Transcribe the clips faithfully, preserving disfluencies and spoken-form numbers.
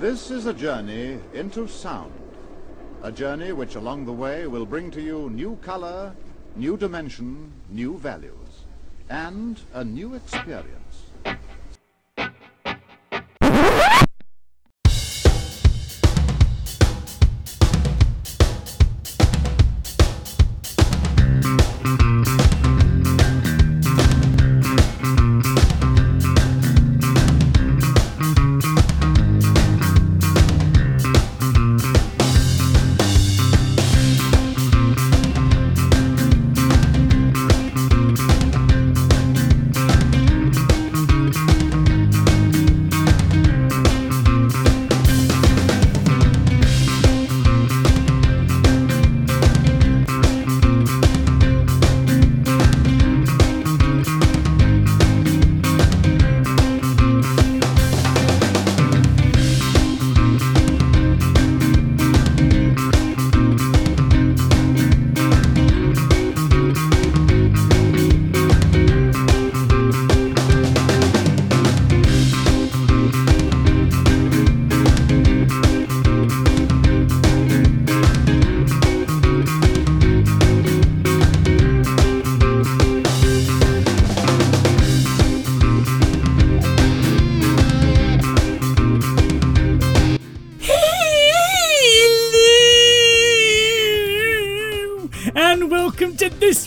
This is a journey into sound, a journey which along the way will bring to you new color, new dimension, new values, and a new experience.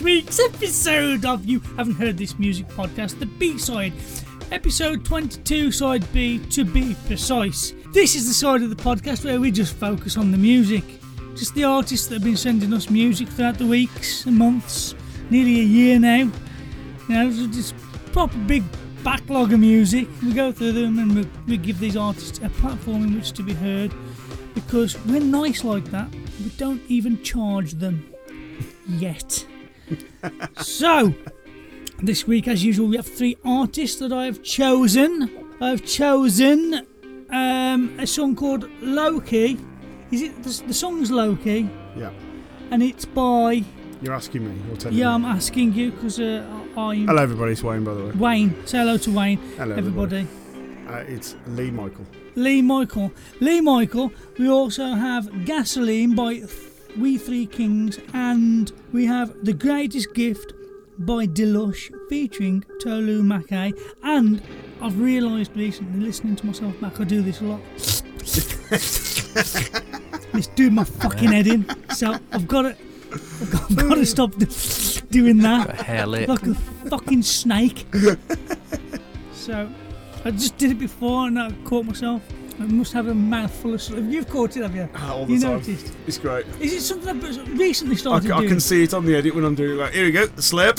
Week's episode of You Haven't Heard This Music Podcast, the B-side, episode twenty-two, side B, to be precise. This is the side of the podcast where we just focus on the music, just the artists that have been sending us music throughout the weeks and months, nearly a year now. You know, just proper big backlog of music. We go through them and we, we give these artists a platform in which to be heard, because we're nice like that. We don't even charge them yet. So, this week, as usual, we have three artists that I have chosen. I have chosen um, a song called Low Key. Is it the, the song's Low Key? Yeah. And it's by. You're asking me. Or telling yeah, me. I'm asking you because uh, I'm. Hello, everybody. It's Wayne, by the way. Wayne, say hello to Wayne. Hello, everybody. everybody. Uh, it's Lee Michael. Lee Michael. Lee Michael. We also have Gasoline by We Three Kings, and we have The Greatest Gift by Delush featuring Tolu Makay. And I've realised recently, listening to myself back, I do this a lot. It's doing my fucking head in, so I've got to, I've got, I've got to stop doing that. The hell it. Like a fucking snake. So I just did it before, and I caught myself. I must have a mouthful of stuff. You've caught it, have you? Ah, all the you time. Noticed? It's great. Is it something I've recently started I, I doing? I can see it on the edit when I'm doing it. Like, here we go, the slip.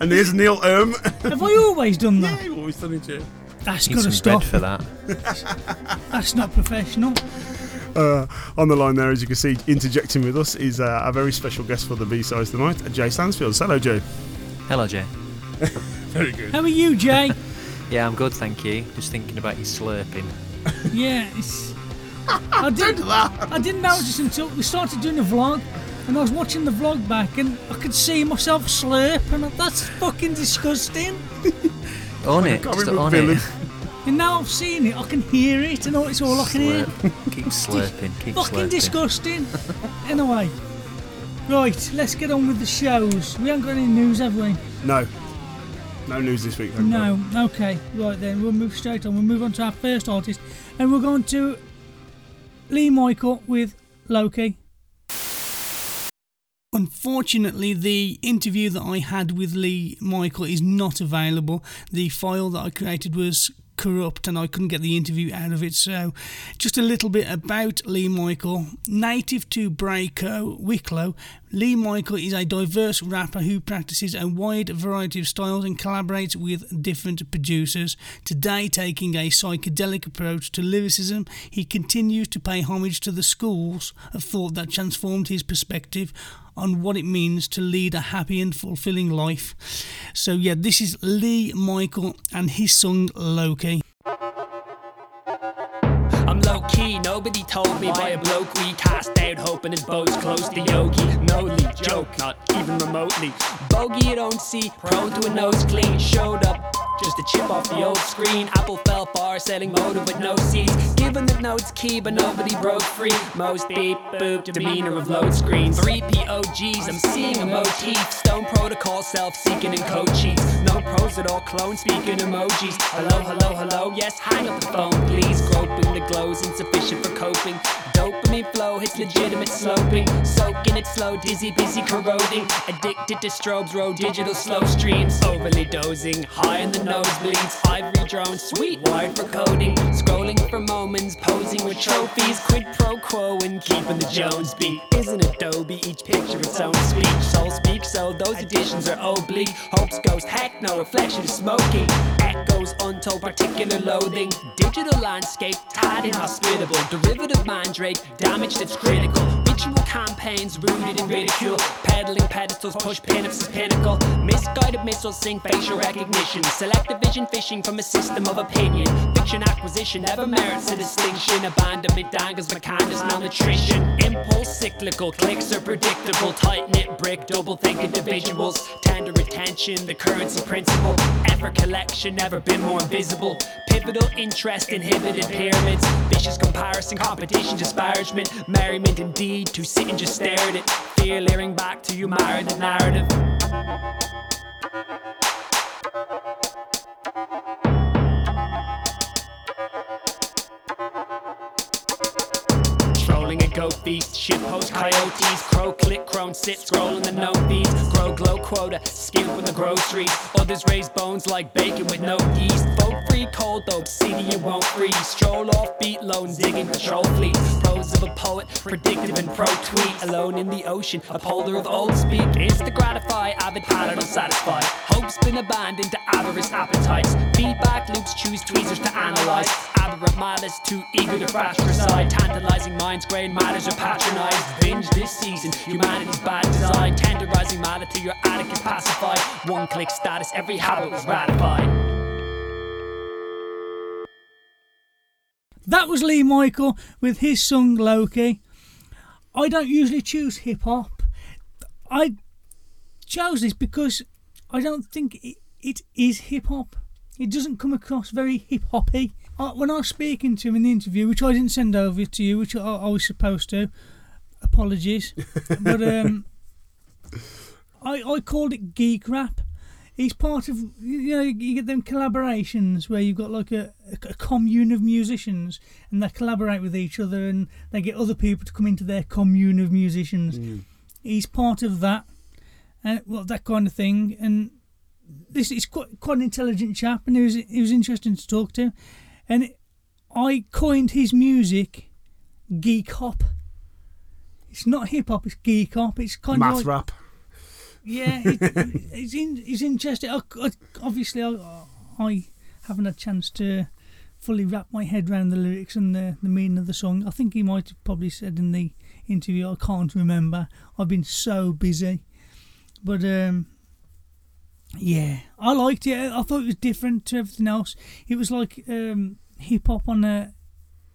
And there's Neil Erm. Have I always done that? Yeah, you've always done it, yeah. That's got to stop. For that. That's not professional. Uh, on the line there, as you can see, interjecting with us is uh, a very special guest for the B-Sides tonight, Jay Stansfield. Hello, Jay. Hello, Jay. Very good. How are you, Jay? Yeah, I'm good, thank you. Just thinking about you slurping. Yeah, it's, I didn't. Do that. I didn't notice until we started doing a vlog, and I was watching the vlog back, and I could see myself slurp, and I, that's fucking disgusting. Own it, just own it. And now I've seen it, I can hear it, and it's all I can hear. Keep slurping, keep fucking slurping. Disgusting. Anyway, right, let's get on with the shows. We haven't got any news, have we? No. No news this week, thank No, God. Okay, right then, we'll move straight on. We'll move on to our first artist, and we're going to Lee Michael with Low Key. Unfortunately, the interview that I had with Lee Michael is not available. The file that I created was corrupt, and I couldn't get the interview out of it. So, just a little bit about Lee Michael. Native to Braco, Wicklow, Lee Michael is a diverse rapper who practices a wide variety of styles and collaborates with different producers. Today, taking a psychedelic approach to lyricism, he continues to pay homage to the schools of thought that transformed his perspective on what it means to lead a happy and fulfilling life. So yeah, this is Lee Michael and his song Low Key. I'm low key, nobody told me by a bloke we cast out, hoping his boat's close to Yogi. No leak, joke, not even remotely. Bogey you don't see, prone to a nose clean, showed up. just a chip off the old screen. Apple fell far, selling motive with no seeds. Given the notes key, but nobody broke free. Most beep, boop, demeanor of load screens. Three P O Gs, I'm seeing a motif. Stone protocol, self-seeking and coaching. No pros at all, clone speaking emojis. Hello, hello, hello, yes, hang up the phone, please. Groping, the glow's insufficient for coping. Dopamine flow, it's legitimate sloping. Soaking it slow, dizzy, busy, corroding. Addicted to strobes, row digital slow streams. Overly dozing, high in the nosebleeds. Ivory drone, sweet, wired for coding. Scrolling for moments, posing with trophies. Quid pro quo and keeping the Jones beat. Isn't Adobe, each picture its own speech. Soul speak, so those additions are oblique. Hopes ghost, heck no, reflection is smoking. Echoes, untold, particular loathing. Digital landscape, tad inhospitable. Derivative mandrake, damage that's critical. Ritual campaigns rooted in ridicule. Peddling pedestals, push pinups as pinnacle. Misguided missiles sink facial recognition. Selective vision fishing from a system of opinion. Fiction acquisition never merits a distinction. Abandonment dangles, mechanism, malnutrition. Impulse cyclical, clicks are predictable. Tight-knit brick, double-think individuals. Tender attention, the currency principle. Effort collection, never been more invisible. Pivotal interest, inhibited pyramids. Vicious comparison, competition, disparagement. Merriment indeed, to sit and just stare at it. Fear leering back to you, marring the narrative. Trolling a goat feast, shitpost coyotes. Crow, click, crone, sit, scrolling the no feeds. Grow, glow, quota, skim from the grocery. Others raise bones like bacon with no yeast. Folk free, cold, though obsidian won't freeze. Stroll off beat, lone, digging patrol fleet. Prose of a poet, predictive and pro-tweet. Alone in the ocean, upholder of old speak. Is to gratify, avid pattern unsatisfied. Hope's been abandoned to avarice appetites. Feedback loops, choose tweezers to analyze. Aberrant malice, too eager to fratricide. Tantalizing minds, grey matters are patronized. Binge this season, humanity's bad design. Tenderizing matter to your attic is pacified. One click status, every habit was ratified. That was Lee Michael with his song Loki. I don't usually choose hip hop. I chose this because I don't think it, it is hip hop. It doesn't come across very hip hoppy. When I was speaking to him in the interview, which I didn't send over to you, which I, I was supposed to, apologies, but um, I, I called it geek rap. He's part of, you know, you get them collaborations where you've got like a, a commune of musicians and they collaborate with each other and they get other people to come into their commune of musicians. Mm. He's part of that, and well, that kind of thing. And this is quite, quite an intelligent chap, and he was, he was interesting to talk to. And I coined his music geek hop. It's not hip hop, it's geek hop. It's kind Math of like, rap. Yeah, it, it's in, it's interesting. I, I, obviously, I, I haven't had a chance to fully wrap my head around the lyrics and the, the meaning of the song. I think he might have probably said in the interview, I can't remember. I've been so busy, but um, yeah, I liked it. I thought it was different to everything else. It was like um, hip hop on a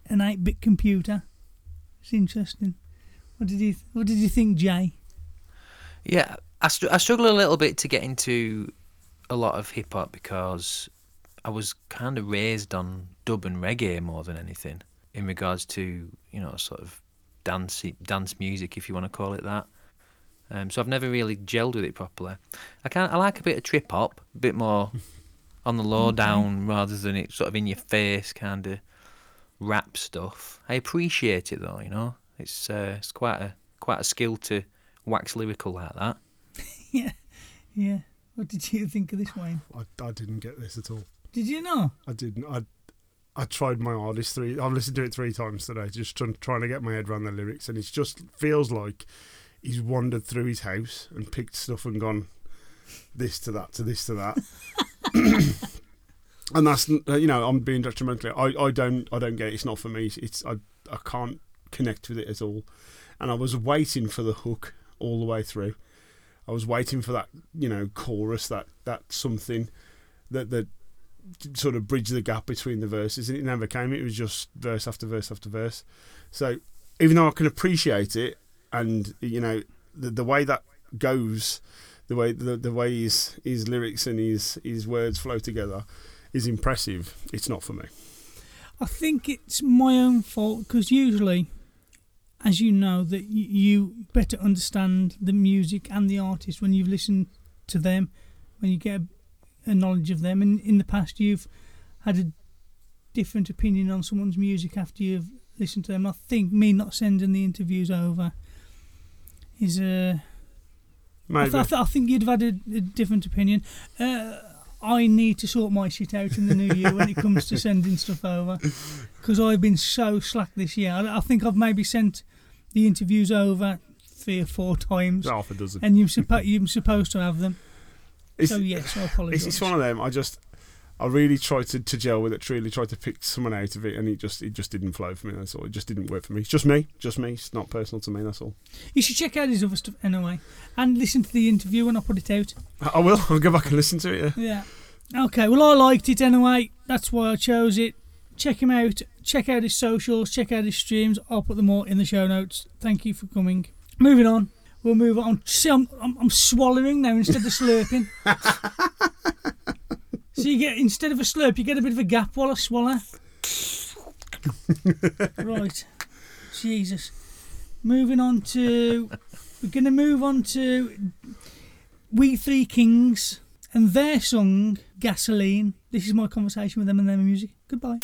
an eight-bit computer. It's interesting. What did you What did you think, Jay? Yeah, I, str- I struggle a little bit to get into a lot of hip hop because I was kind of raised on dub and reggae more than anything in regards to, you know, sort of dance dance music, if you want to call it that. Um, so I've never really gelled with it properly. I can I like a bit of trip hop, a bit more on the low down rather than it sort of in your face kind of rap stuff. I appreciate it though, you know. It's uh, it's quite a quite a skill to wax lyrical like that. yeah, yeah. What did you think of this, Wayne? I, I didn't get this at all. Did you not? I didn't. I I tried my hardest three. I've listened to it three times today, just trying, trying to get my head around the lyrics, and it just feels like he's wandered through his house and picked stuff and gone this to that to this to that, and that's, you know, I'm being detrimental. I, I don't I don't get it. It's not for me. It's I I can't connect with it at all, and I was waiting for the hook all the way through. I was waiting for that, you know, chorus, that that something that that sort of bridged the gap between the verses, and it never came. It was just verse after verse after verse. So even though I can appreciate it. And, you know, the, the way that goes, the way the, the way his his lyrics and his his words flow together is impressive. It's not for me. I think it's my own fault, because usually, as you know, that you better understand the music and the artist when you've listened to them, when you get a, a knowledge of them. And in the past, you've had a different opinion on someone's music after you've listened to them. I think me not sending the interviews over is a... Maybe. I, th- I, th- I think you'd have had a, a different opinion. Uh, I need to sort my shit out in the new year when it comes to sending stuff over, because I've been so slack this year. I, I think I've maybe sent the interviews over three or four times. Half a dozen. And you're, suppo- you're supposed to have them. It's, so, yes, I apologise. It's one of them. I just... I really tried to, to gel with it, really tried to pick someone out of it, and it just it just didn't flow for me, that's all. It just didn't work for me. It's just me, just me. It's not personal to me, that's all. You should check out his other stuff anyway, and listen to the interview when I put it out. I will. I'll go back and listen to it, yeah. Yeah. Okay, well, I liked it anyway. That's why I chose it. Check him out. Check out his socials. Check out his streams. I'll put them all in the show notes. Thank you for coming. Moving on. We'll move on. See, I'm, I'm, I'm swallowing now instead of slurping. So you get, instead of a slurp, you get a bit of a gap while I swallow. Right. Jesus. Moving on to... We're going to move on to We Three Kings and their song, Gasoline. This is my conversation with them and their music. Goodbye.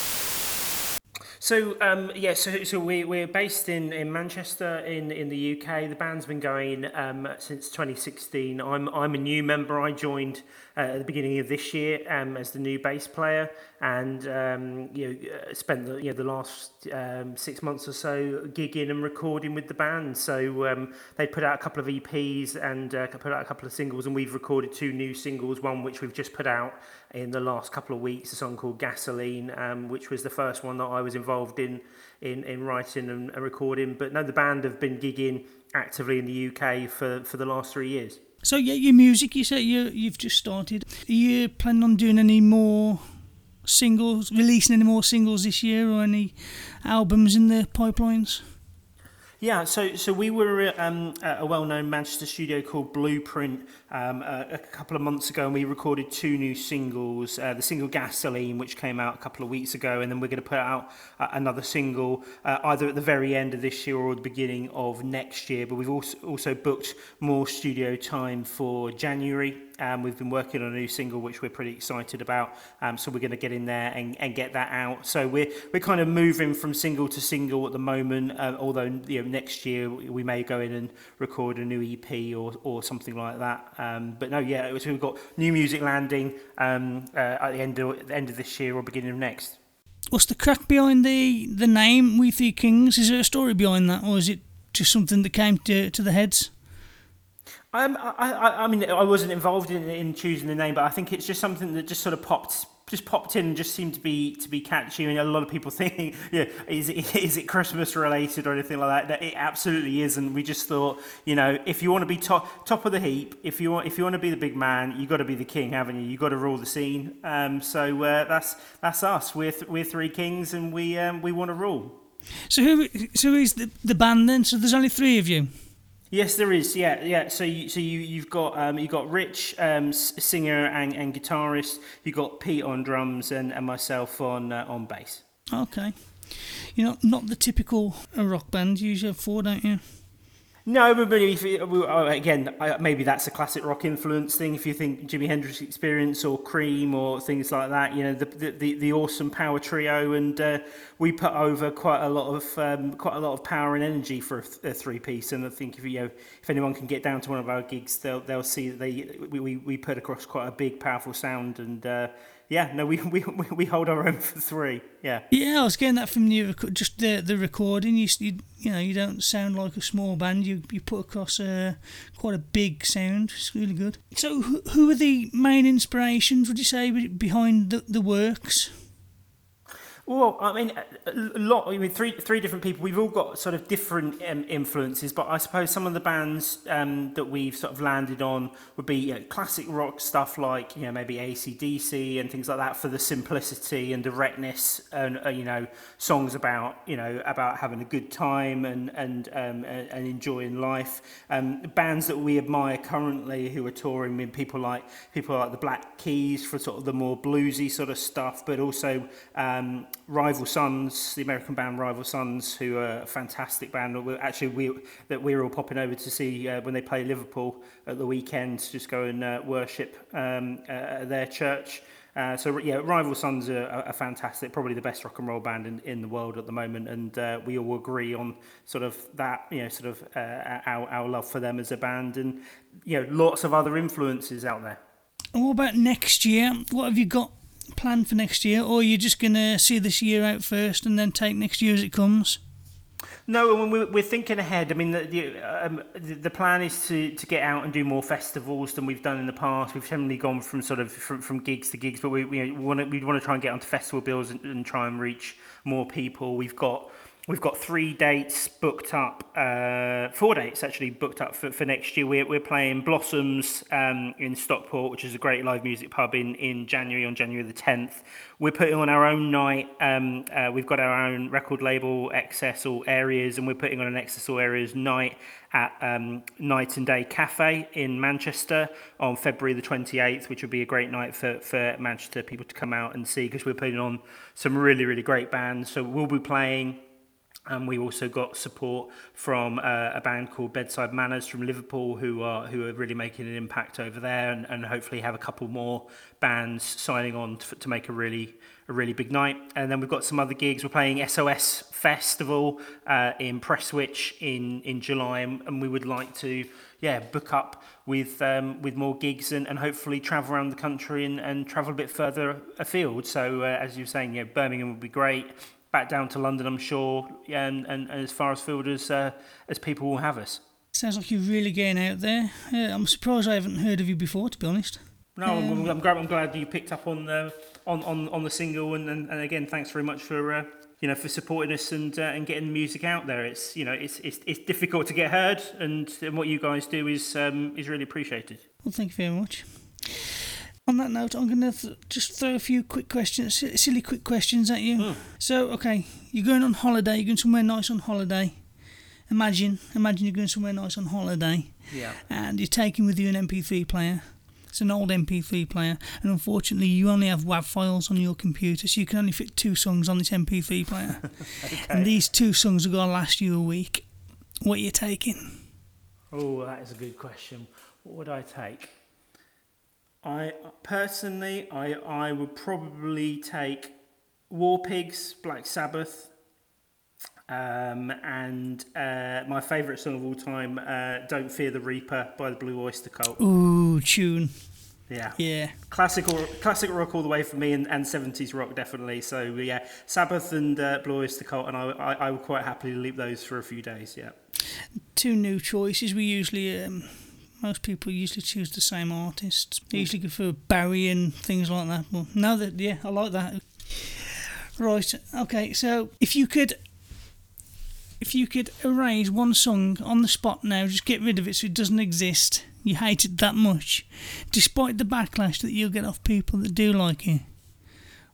So, um, yeah, so, so we, we're based in, in Manchester in, in the U K. The band's been going um, since twenty sixteen. I'm I'm a new member. I joined uh, at the beginning of this year um, as the new bass player, and um, you know, spent the, you know, the last um, six months or so gigging and recording with the band. So um, they put out a couple of E Ps and uh, put out a couple of singles, and we've recorded two new singles, one which we've just put out in the last couple of weeks, a song called Gasoline, um, which was the first one that I was involved in in, in writing and, and recording. But no, the band have been gigging actively in the U K for, for the last three years. So yeah, your music, you say you, you've just started. Are you planning on doing any more singles, releasing any more singles this year, or any albums in the pipelines? Yeah, so so we were um, at a well-known Manchester studio called Blueprint um, a, a couple of months ago, and we recorded two new singles, uh, the single Gasoline, which came out a couple of weeks ago, and then we're going to put out uh, another single uh, either at the very end of this year or the beginning of next year. But we've also, also booked more studio time for January. Um, we've been working on a new single which we're pretty excited about, um, so we're going to get in there and, and get that out. So we're we're kind of moving from single to single at the moment, uh, although you know, next year we may go in and record a new E P or, or something like that. Um, but no, yeah, so we've got new music landing um, uh, at the end of, the end of this year or beginning of next. What's the crack behind the, the name We Three Kings? Is there a story behind that, or is it just something that came to to the heads? Um, I, I, I mean, I wasn't involved in, in choosing the name, but I think it's just something that just sort of popped, just popped in, and just seemed to be to be catchy. I mean, a lot of people think, yeah, is it, is it Christmas related or anything like that? It absolutely isn't. We just thought, you know, if you want to be top top of the heap, if you want if you want to be the big man, you got to be the king, haven't you? You got to rule the scene. Um, so uh, that's that's us. We're th- we're three kings, and we um, we want to rule. So who so who is the the band then? So there's only three of you. Yes, there is. Yeah, yeah. So, you, so you you've got um, you got Rich, um, singer and, and guitarist. You got Pete on drums and, and myself on uh, on bass. Okay, you know, not the typical rock band. You usually have four, don't you? No, but if you, again, maybe that's a classic rock influence thing. If you think Jimi Hendrix Experience or Cream or things like that, you know, the the, the awesome power trio, and uh, we put over quite a lot of um, quite a lot of power and energy for a, th- a three piece. And I think if you know, if anyone can get down to one of our gigs, they'll they'll see that they we, we, we put across quite a big, powerful sound. And uh, yeah, no, we, we we hold our own for three. Yeah. Yeah, I was getting that from you. Just the the recording, you you you know, you don't sound like a small band. You you put across a quite a big sound. It's really good. So, who who are the main inspirations, would you say, behind the the works? Well, I mean, a lot. I mean, three three different people. We've all got sort of different um, influences, but I suppose some of the bands um, that we've sort of landed on would be you know, classic rock stuff like, you know, maybe A C D C and things like that for the simplicity and directness, and uh, you know, songs about you know about having a good time and and um, and enjoying life. Um, bands that we admire currently who are touring, I mean, people like people like the Black Keys for sort of the more bluesy sort of stuff, but also um, Rival Sons, the American band Rival Sons, who are a fantastic band. Actually, we that we were all popping over to see uh, when they play Liverpool at the weekend, to just go and uh, worship um, uh, at their church. Uh, so yeah, Rival Sons are, are fantastic, probably the best rock and roll band in, in the world at the moment, and uh, we all agree on sort of that, you know, sort of uh, our, our love for them as a band, and you know, lots of other influences out there. And what about next year? What have you got planned for next year, or are you just going to see this year out first and then take next year as it comes? No, when we're thinking ahead, I mean, the the, um, the plan is to, to get out and do more festivals than we've done in the past. We've generally gone from sort of from, from gigs to gigs, but we we want to we want to try and get onto festival bills and, and try and reach more people. We've got. We've got three dates booked up, uh, four dates actually booked up for, for next year. We're, we're playing Blossoms um, in Stockport, which is a great live music pub in, in January, on January the tenth. We're putting on our own night. Um, uh, we've got our own record label, Excess All Areas, and we're putting on an Excess All Areas night at um, Night and Day Cafe in Manchester on February the twenty-eighth, which would be a great night for, for Manchester people to come out and see, because we're putting on some really, really great bands. So we'll be playing... And we also got support from uh, a band called Bedside Manners from Liverpool, who are who are really making an impact over there, and, and hopefully have a couple more bands signing on to, to make a really a really big night. And then we've got some other gigs. We're playing S O S Festival uh, in Prestwich in in July, and, and we would like to yeah book up with um, with more gigs, and, and hopefully travel around the country and, and travel a bit further afield. So uh, as you were saying, yeah, Birmingham would be great. Back down to London, I'm sure, and, and, and as far as field as, uh, as people will have us. Sounds like you're really getting out there. Uh, I'm surprised I haven't heard of you before, to be honest. No, um, I'm, I'm, glad, I'm glad you picked up on the on, on, on the single, and, and, and again, thanks very much for uh, you know for supporting us and uh, and getting the music out there. It's you know it's it's, it's difficult to get heard, and, and what you guys do is um, is really appreciated. Well, thank you very much. On that note, I'm going to th- just throw a few quick questions, silly quick questions at you. Mm. So, okay, you're going on holiday, you're going somewhere nice on holiday. Imagine, imagine you're going somewhere nice on holiday. Yeah. And you're taking with you an M P three player. It's an old M P three player. And unfortunately, you only have W A V files on your computer, so you can only fit two songs on this M P three player. Okay. And these two songs are going to last you a week. What are you taking? Oh, that is a good question. What would I take? I personally, I, I would probably take War Pigs, Black Sabbath, um, and uh, my favourite song of all time, uh, Don't Fear the Reaper by the Blue Oyster Cult. Ooh, tune. Yeah. Yeah. Classic, classic rock all the way for me, and, and seventies rock definitely. So yeah, Sabbath and uh, Blue Oyster Cult, and I, I, I would quite happily loop those for a few days, yeah. Two new choices. We usually... Um... Most people usually choose the same artists. They usually go for Barry and things like that. Well, no, that yeah, I like that. Right, okay. So if you could, if you could erase one song on the spot now, just get rid of it so it doesn't exist. You hate it that much, despite the backlash that you'll get off people that do like it.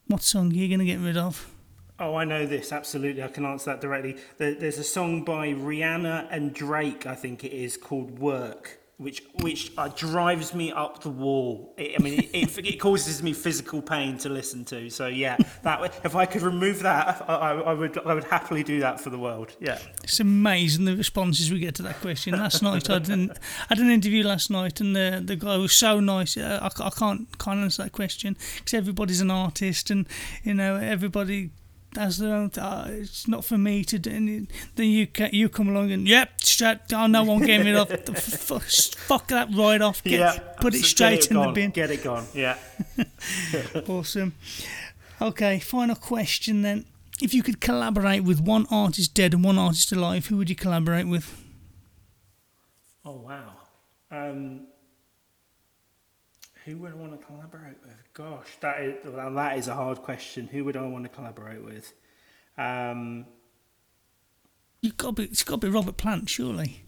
What song are you going to get rid of? Oh, I know this, absolutely. I can answer that directly. There's a song by Rihanna and Drake, I think it is, called "Work," which which uh, drives me up the wall. It, I mean, it, it, it causes me physical pain to listen to. So yeah, that if I could remove that, I, I, I would I would happily do that for the world. Yeah, it's amazing the responses we get to that question. Last night I didn't I did an interview last night, and the the guy was so nice. I, I can't can't answer that question because everybody's an artist, and you know everybody has their own. Th- uh, it's not for me to do. And then you ca- you come along and yep, straight. Oh no, one gave me off. F- f- fuck that right off. Get, yeah, put it straight it in gone. The bin. Get it gone. Yeah. Awesome. Okay, final question then. If you could collaborate with one artist dead and one artist alive, who would you collaborate with? Oh wow. Um, Who would I want to collaborate with? Gosh, that is, that is a hard question. Who would I want to collaborate with? Um, You've got to be, it's got to be Robert Plant, surely.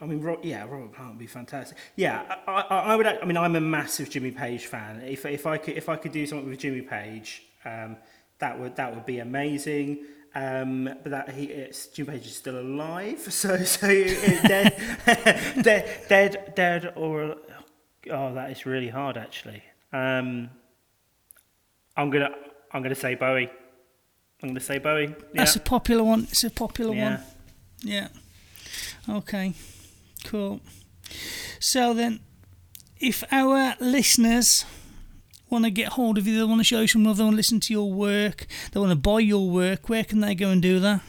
I mean, Ro- yeah, Robert Plant would be fantastic. Yeah, I, I, I would. I mean, I'm a massive Jimmy Page fan. If if I could if I could do something with Jimmy Page, um, that would that would be amazing. Um, but that he, it's, Jimmy Page is still alive, so so dead, dead, dead, dead, or oh, that is really hard actually. Um, I'm gonna I'm gonna say Bowie. I'm gonna say Bowie. Yeah. That's a popular one. It's a popular yeah. one. Yeah. Okay. Cool. So then, if our listeners want to get hold of you, they want to show you some love, they want to listen to your work, they want to buy your work, where can they go and do that?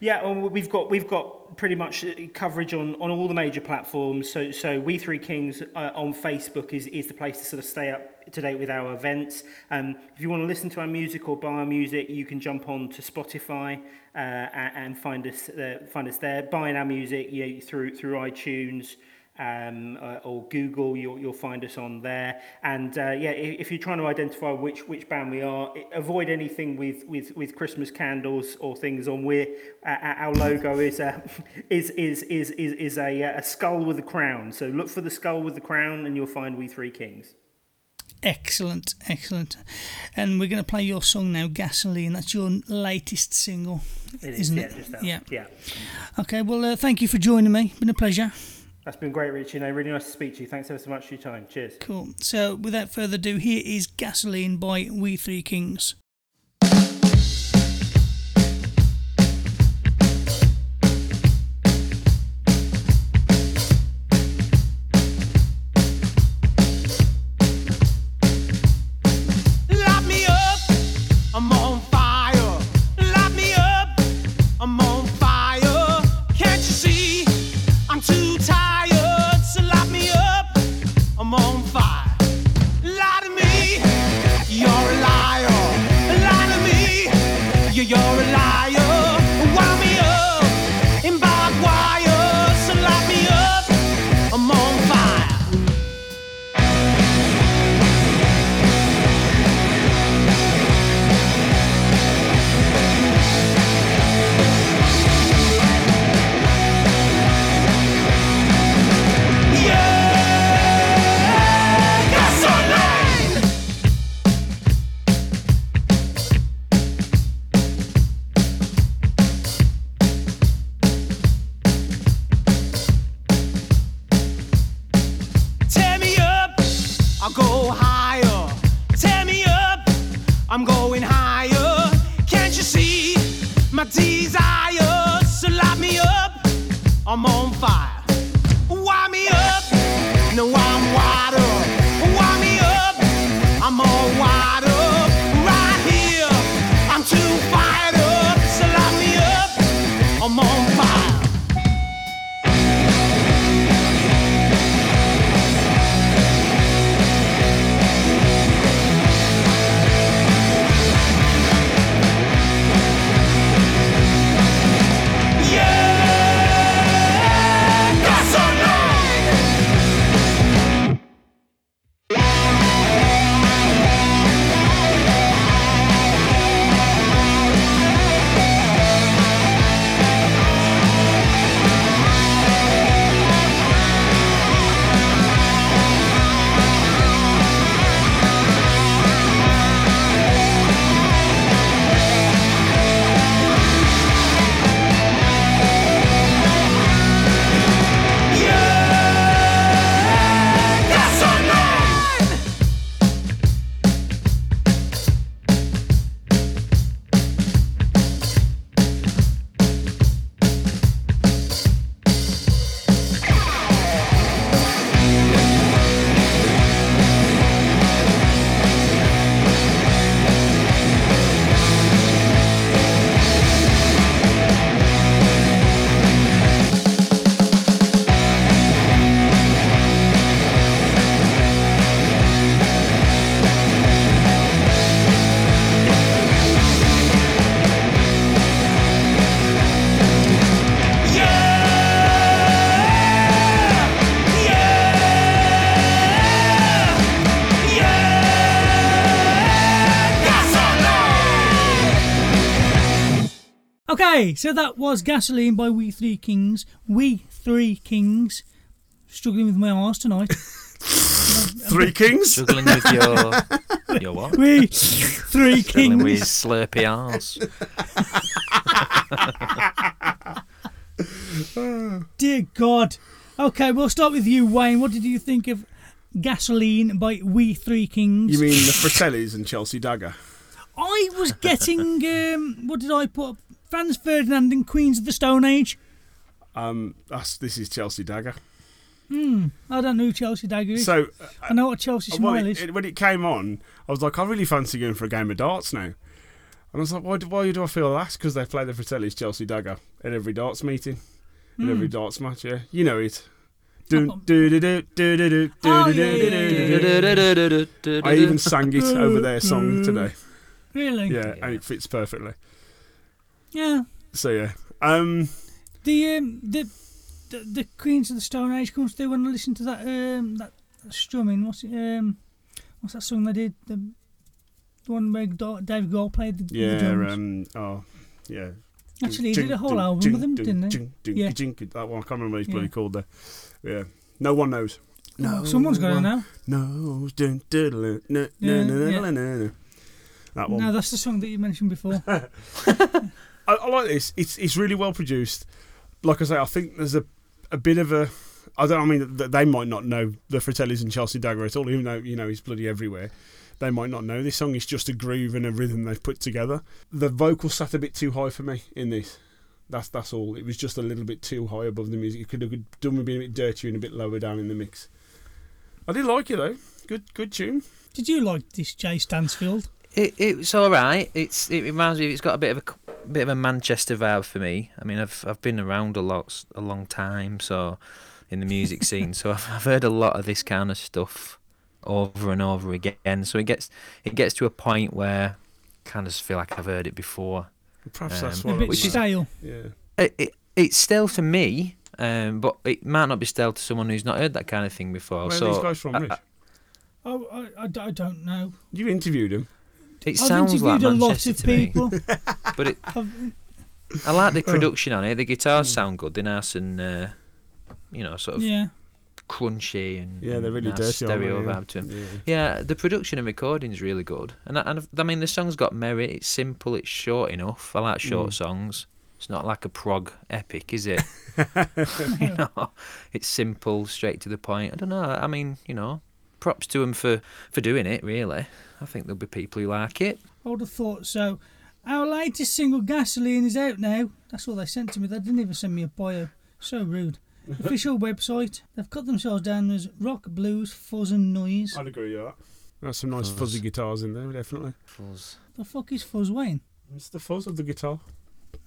Yeah, well, we've got we've got pretty much coverage on, on all the major platforms. So so We Three Kings uh, on Facebook is, is the place to sort of stay up to date with our events. Um, if you want to listen to our music or buy our music, you can jump on to Spotify. Uh, and find us, uh, find us there. Buying our music you know, through through iTunes um, uh, or Google, you'll you'll find us on there. And uh, yeah, if you're trying to identify which which band we are, avoid anything with with, with Christmas candles or things on. We're uh, our logo is a is is is is is a a skull with a crown. So look for the skull with the crown, and you'll find We Three Kings. Excellent, excellent. And we're going to play your song now, Gasoline. That's your latest single, it is, isn't yeah, it? Just that. Yeah. yeah. Okay, well, uh, thank you for joining me. Been a pleasure. That's been great, Richie. No, really nice to speak to you. Thanks ever so much for your time. Cheers. Cool. So, without further ado, here is Gasoline by We Three Kings. Okay, so that was Gasoline by We Three Kings. We Three Kings. Struggling with my arse tonight. Three Kings? Struggling with your... Your what? We Three Kings. Struggling with your slurpy arse. Dear God. Okay, we'll start with you, Wayne. What did you think of Gasoline by We Three Kings? You mean the Fratellis and Chelsea Dagger? I was getting... Um, what did I put up? Franz Ferdinand and Queens of the Stone Age. Um, that's, this is Chelsea Dagger. Hmm, I don't know who Chelsea Dagger is. So uh, I know what Chelsea Smile well, is. It, when it came on, I was like, I really fancy going for a game of darts now. And I was like, why do, why do I feel that's because they play the Fratellis Chelsea Dagger at every darts meeting, mm. at every darts match. Yeah, you know it. Do do do do do do do do do do. I even sang it over their song today. Really? Yeah, yeah, and it fits perfectly. Yeah. So yeah. Um, the um the, the the Queens of the Stone Age comes through when I listen to that um that strumming. What's it, um what's that song they did? The, the one where Dave Grohl played the, yeah, the drums. Yeah. Um. Oh. Yeah. Actually, he did a whole album with them, didn't he? Yeah. That one. I can't remember what he's bloody called there. Yeah. No one knows. No. Someone's got it now. No. That one. No, that's the song that you mentioned before. I, I like this. It's it's really well produced. Like I say, I think there's a a bit of a. I don't. I mean, they might not know the Fratellis and Chelsea Dagger at all, even though you know he's bloody everywhere. They might not know this song. It's just a groove and a rhythm they've put together. The vocal sat a bit too high for me in this. That's that's all. It was just a little bit too high above the music. It could have done with being a bit dirtier and a bit lower down in the mix. I did like it though. Good good tune. Did you like this, Jay Stansfield? It it's all right. It's it reminds me. It's got a bit of a. Bit of a Manchester vibe for me. I mean, I've I've been around a lot, a long time, so in the music scene, so I've, I've heard a lot of this kind of stuff over and over again. So it gets it gets to a point where I kind of feel like I've heard it before. Perhaps um, that's what a bit which stale. Is, yeah, it, it it's stale to me, um, but it might not be stale to someone who's not heard that kind of thing before. Where so are these guys from, Rich? I, I, oh, I, I don't know. You interviewed them. It sounds I've interviewed like a Manchester lot of people. To me. But it, I like the production on it. The guitars sound good. They're nice and, uh, you know, sort of yeah. crunchy and yeah, they're really nice dirty stereo vibe to them. Yeah. yeah, the production and recording is really good. And I, and I mean, the song's got merit. It's simple. It's short enough. I like short mm. songs. It's not like a prog epic, is it? You know, it's simple, straight to the point. I don't know. I mean, you know, props to them for, for doing it, really. I think there'll be people who like it. I would have thought so. Our latest single, Gasoline, is out now. That's all they sent to me. They didn't even send me a bio. So rude. Official website. They've cut themselves down as rock, blues, fuzz and noise. I'd agree with that. That's some nice fuzz. Fuzzy guitars in there, definitely. Fuzz. The fuck is fuzz, Wayne? It's the fuzz of the guitar.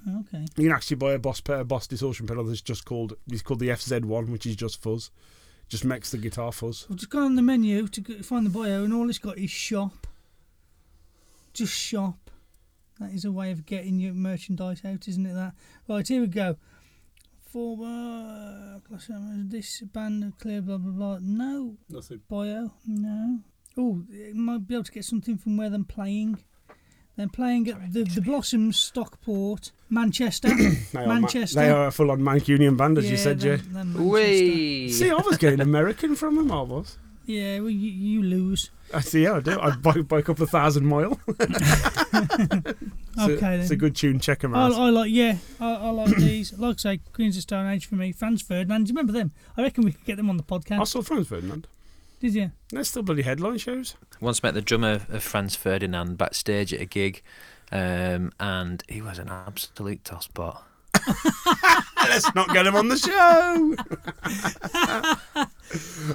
Okay. You can actually buy a Boss, a Boss distortion pedal that's just called, it's called the F Z one, which is just fuzz. Just makes the guitar fuzz. I've just gone on the menu to find the bio and all it's got is shop. Just shop. That is a way of getting your merchandise out, isn't it? That right, here we go. Forward, this band clear, blah blah blah. No, nothing. Bio, no. Oh, it might be able to get something from where they're playing. They're playing at the, the Blossoms, Stockport, Manchester. they Manchester. Are ma- they are a full-on Mancunian band, as yeah, you said, Jay. Wee. See, I was getting American from them. I was. Yeah, well, you, you lose. I see, yeah, I do. I bike, bike up a thousand mile. So, okay, then. It's a good tune. Check them out. I, I like, yeah, I, I like these. Like I say, Queens of Stone Age for me. Franz Ferdinand, do you remember them? I reckon we could get them on the podcast. I saw Franz Ferdinand. Did you? They're still bloody headline shows. Once met the drummer of Franz Ferdinand backstage at a gig, um, and he was an absolute tosspot. Let's not get him on the show.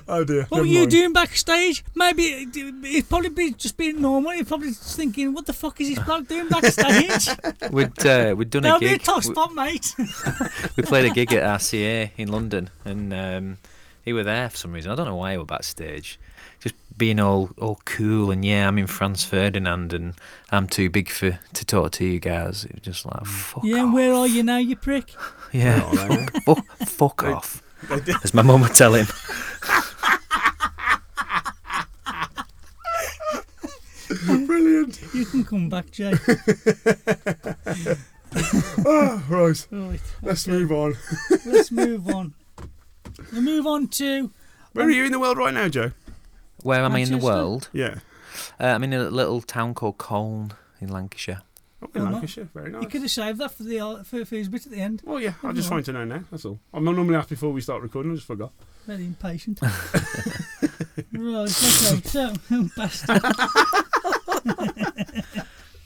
Oh dear. What were you mind. doing backstage? Maybe he'd probably be just being normal. He'd probably just thinking, "What the fuck is this bloke doing backstage?" We'd uh, we'd done That'll a gig. That'll be a tough spot, mate. We played a gig at R C A in London, and um, he were there for some reason. I don't know why he were backstage. Just being all all cool and yeah, I'm in Franz Ferdinand and I'm too big for to talk to you guys. It was just like fuck yeah, off. Yeah, where are you now, you prick? Yeah, fuck, fuck, fuck off. As my mum would tell him. Brilliant. You can come back, Jay. oh, right. right. Let's okay. move on. Let's move on. We'll move on to... Where um, are you in the world right now, Joe? Where am I in the world? Yeah. Uh, I'm in a little town called Colne in Lancashire. Oh, in Lancashire, very nice. You could have saved that for the for, for his bit at the end. Well, yeah, I just wanted to know now, that's all. I'm not normally asked before we start recording, I just forgot. Very impatient. Right, okay, so, bastard.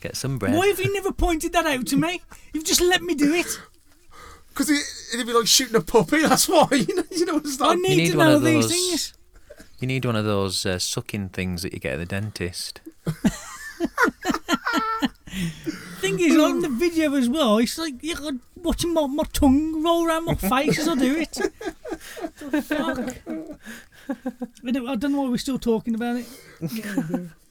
Get some bread. Why have you never pointed that out to me? You've just let me do it. Because it, it'd be like shooting a puppy, that's why. You know, you know what I need, need to know these things. You need one of those uh, sucking things that you get at the dentist. Thing is, on the video as well, it's like you're watching my, my tongue roll around my face as I do it. The fuck? I don't, I don't know why we're still talking about it.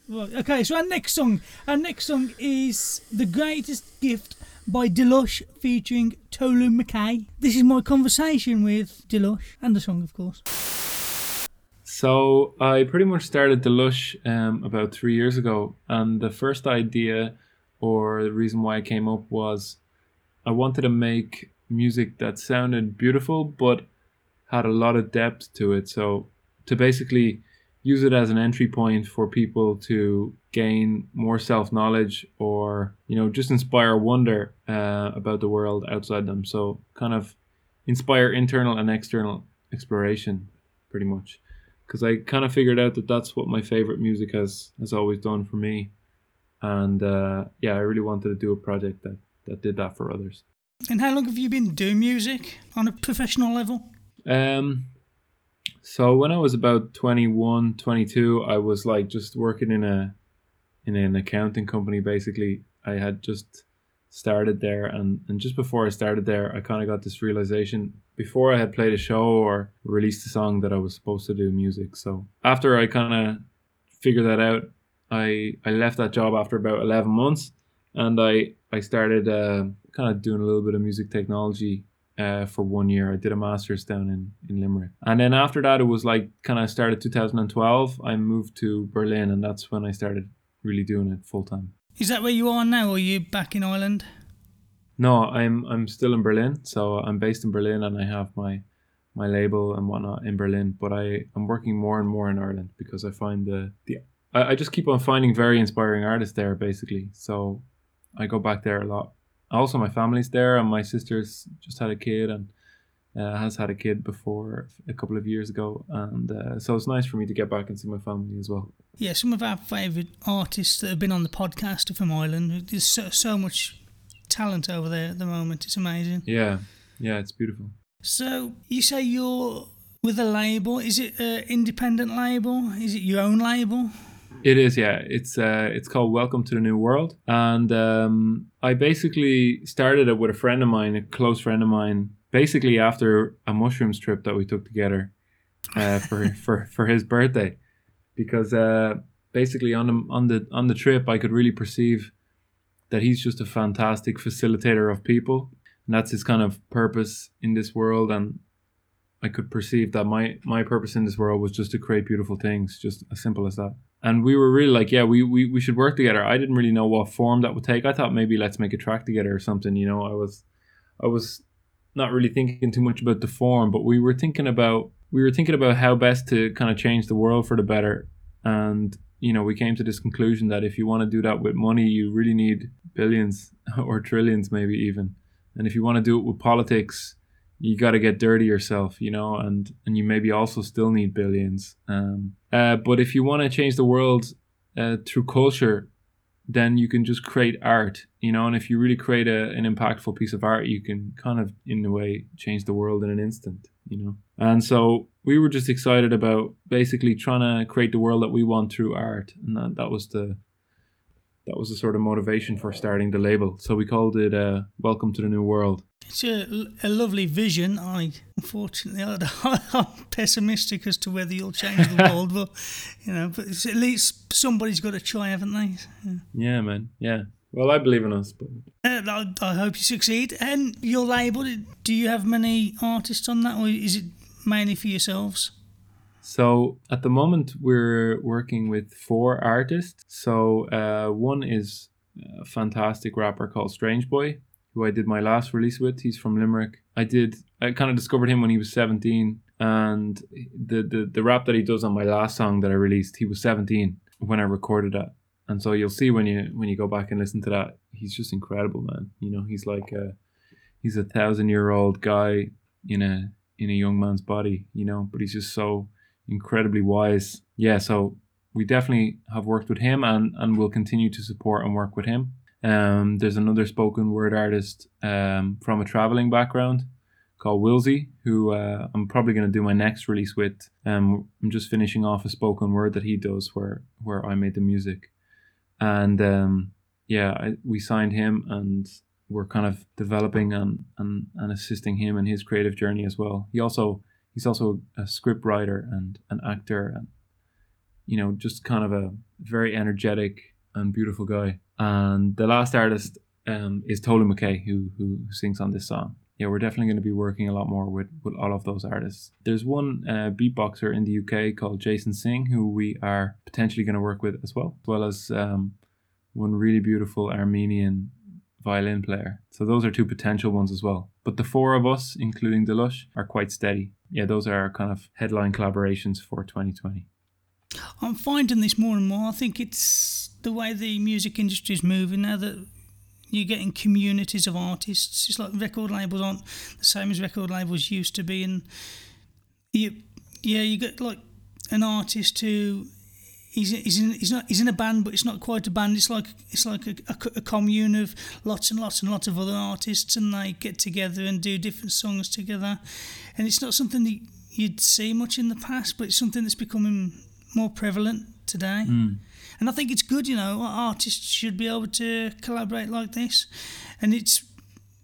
Right, okay, so our next song, our next song is "The Greatest Gift" by Delush featuring Tolu Makay. This is my conversation with Delush and the song, of course. So I pretty much started Delush um, about three years ago, and the first idea or the reason why I came up was I wanted to make music that sounded beautiful but had a lot of depth to it. So to basically use it as an entry point for people to gain more self-knowledge or, you know, just inspire wonder uh, about the world outside them. So kind of inspire internal and external exploration, pretty much. Because I kind of figured out that that's what my favorite music has has always done for me, and uh, yeah, I really wanted to do a project that, that did that for others. And how long have you been doing music on a professional level? Um, so when I was about twenty-one, twenty-two, I was like just working in a in an accounting company. Basically, I had just started there, and and just before I started there, I kind of got this realization. Before I had played a show or released a song that I was supposed to do music. So after I kind of figured that out, I, I left that job after about eleven months, and I, I started uh, kind of doing a little bit of music technology uh, for one year. I did a master's down in, in Limerick. And then after that, it was like kind of started two thousand twelve. I moved to Berlin, and that's when I started really doing it full time. Is that where you are now, or are you back in Ireland? No, I'm I'm still in Berlin, so I'm based in Berlin, and I have my my label and whatnot in Berlin. But I am working more and more in Ireland because I find the the I, I just keep on finding very inspiring artists there, basically. So I go back there a lot. Also, my family's there, and my sister's just had a kid and uh, has had a kid before a couple of years ago, and uh, so it's nice for me to get back and see my family as well. Yeah, some of our favourite artists that have been on the podcast are from Ireland. There's so, so much talent over there at the moment. It's amazing. Yeah, yeah, it's beautiful. So you say you're with a label. Is it an independent label? Is it your own label? It is, yeah. It's uh, it's called Welcome to the New World, and um, I basically started it with a friend of mine, a close friend of mine, basically after a mushrooms trip that we took together uh, for for for his birthday, because uh, basically on the on the on the trip I could really perceive that he's just a fantastic facilitator of people. And that's his kind of purpose in this world. And I could perceive that my, my purpose in this world was just to create beautiful things, just as simple as that. And we were really like, yeah, we, we, we should work together. I didn't really know what form that would take. I thought maybe let's make a track together or something. You know, I was I was not really thinking too much about the form, but we were thinking about we were thinking about how best to kind of change the world for the better. And you know, we came to this conclusion that if you want to do that with money, you really need billions or trillions, maybe even. And if you want to do it with politics, you got to get dirty yourself, you know, and, and you maybe also still need billions. Um, uh, but if you want to change the world uh, through culture, then you can just create art, you know, and if you really create a, an impactful piece of art, you can kind of, in a way, change the world in an instant, you know. And so we were just excited about basically trying to create the world that we want through art, and that, that was the that was the sort of motivation for starting the label. So we called it uh, Welcome to the New World. It's a, a lovely vision. I unfortunately I, I'm pessimistic as to whether you'll change the world, but you know, but at least somebody's got to try, haven't they? Yeah, yeah man. Yeah. Well, I believe in us, but uh, I, I hope you succeed. And your label, do you have many artists on that, or is it mainly for yourselves? So at the moment we're working with four artists. So uh, one is a fantastic rapper called Strange Boy, who I did my last release with. He's from Limerick. I did, I kind of discovered him when he was seventeen, and the, the, the rap that he does on my last song that I released, he was seventeen when I recorded that. And so you'll see when you when you go back and listen to that, he's just incredible, man. You know, he's like a, he's a thousand year old guy in a in a young man's body, you know, but he's just so incredibly wise. Yeah, so we definitely have worked with him, and, and we'll continue to support and work with him. Um, there's another spoken word artist um, from a traveling background called Willsey, who uh, I'm probably going to do my next release with. Um, I'm just finishing off a spoken word that he does where, where I made the music. And um, yeah, I, we signed him, and we're kind of developing and, and, and assisting him in his creative journey as well. He also he's also a script writer and an actor, and, you know, just kind of a very energetic and beautiful guy. And the last artist um, is Tolu Makay, who, who sings on this song. Yeah, we're definitely going to be working a lot more with, with all of those artists. There's one uh, beatboxer in the U K called Jason Singh, who we are potentially going to work with as well, as well as um, one really beautiful Armenian violin player. So those are two potential ones as well. But the four of us, including Delush, are quite steady. Yeah, those are our kind of headline collaborations for twenty twenty. I'm finding this more and more. I think it's the way the music industry is moving now, that you're getting communities of artists. It's like record labels aren't the same as record labels used to be. And you, yeah, you get like an artist who is is in is not is in a band, but it's not quite a band. It's like it's like a, a, a commune of lots and lots and lots of other artists, and they get together and do different songs together. And it's not something that you'd see much in the past, but it's something that's becoming more prevalent today. Mm. And I think it's good, you know, artists should be able to collaborate like this. And it's,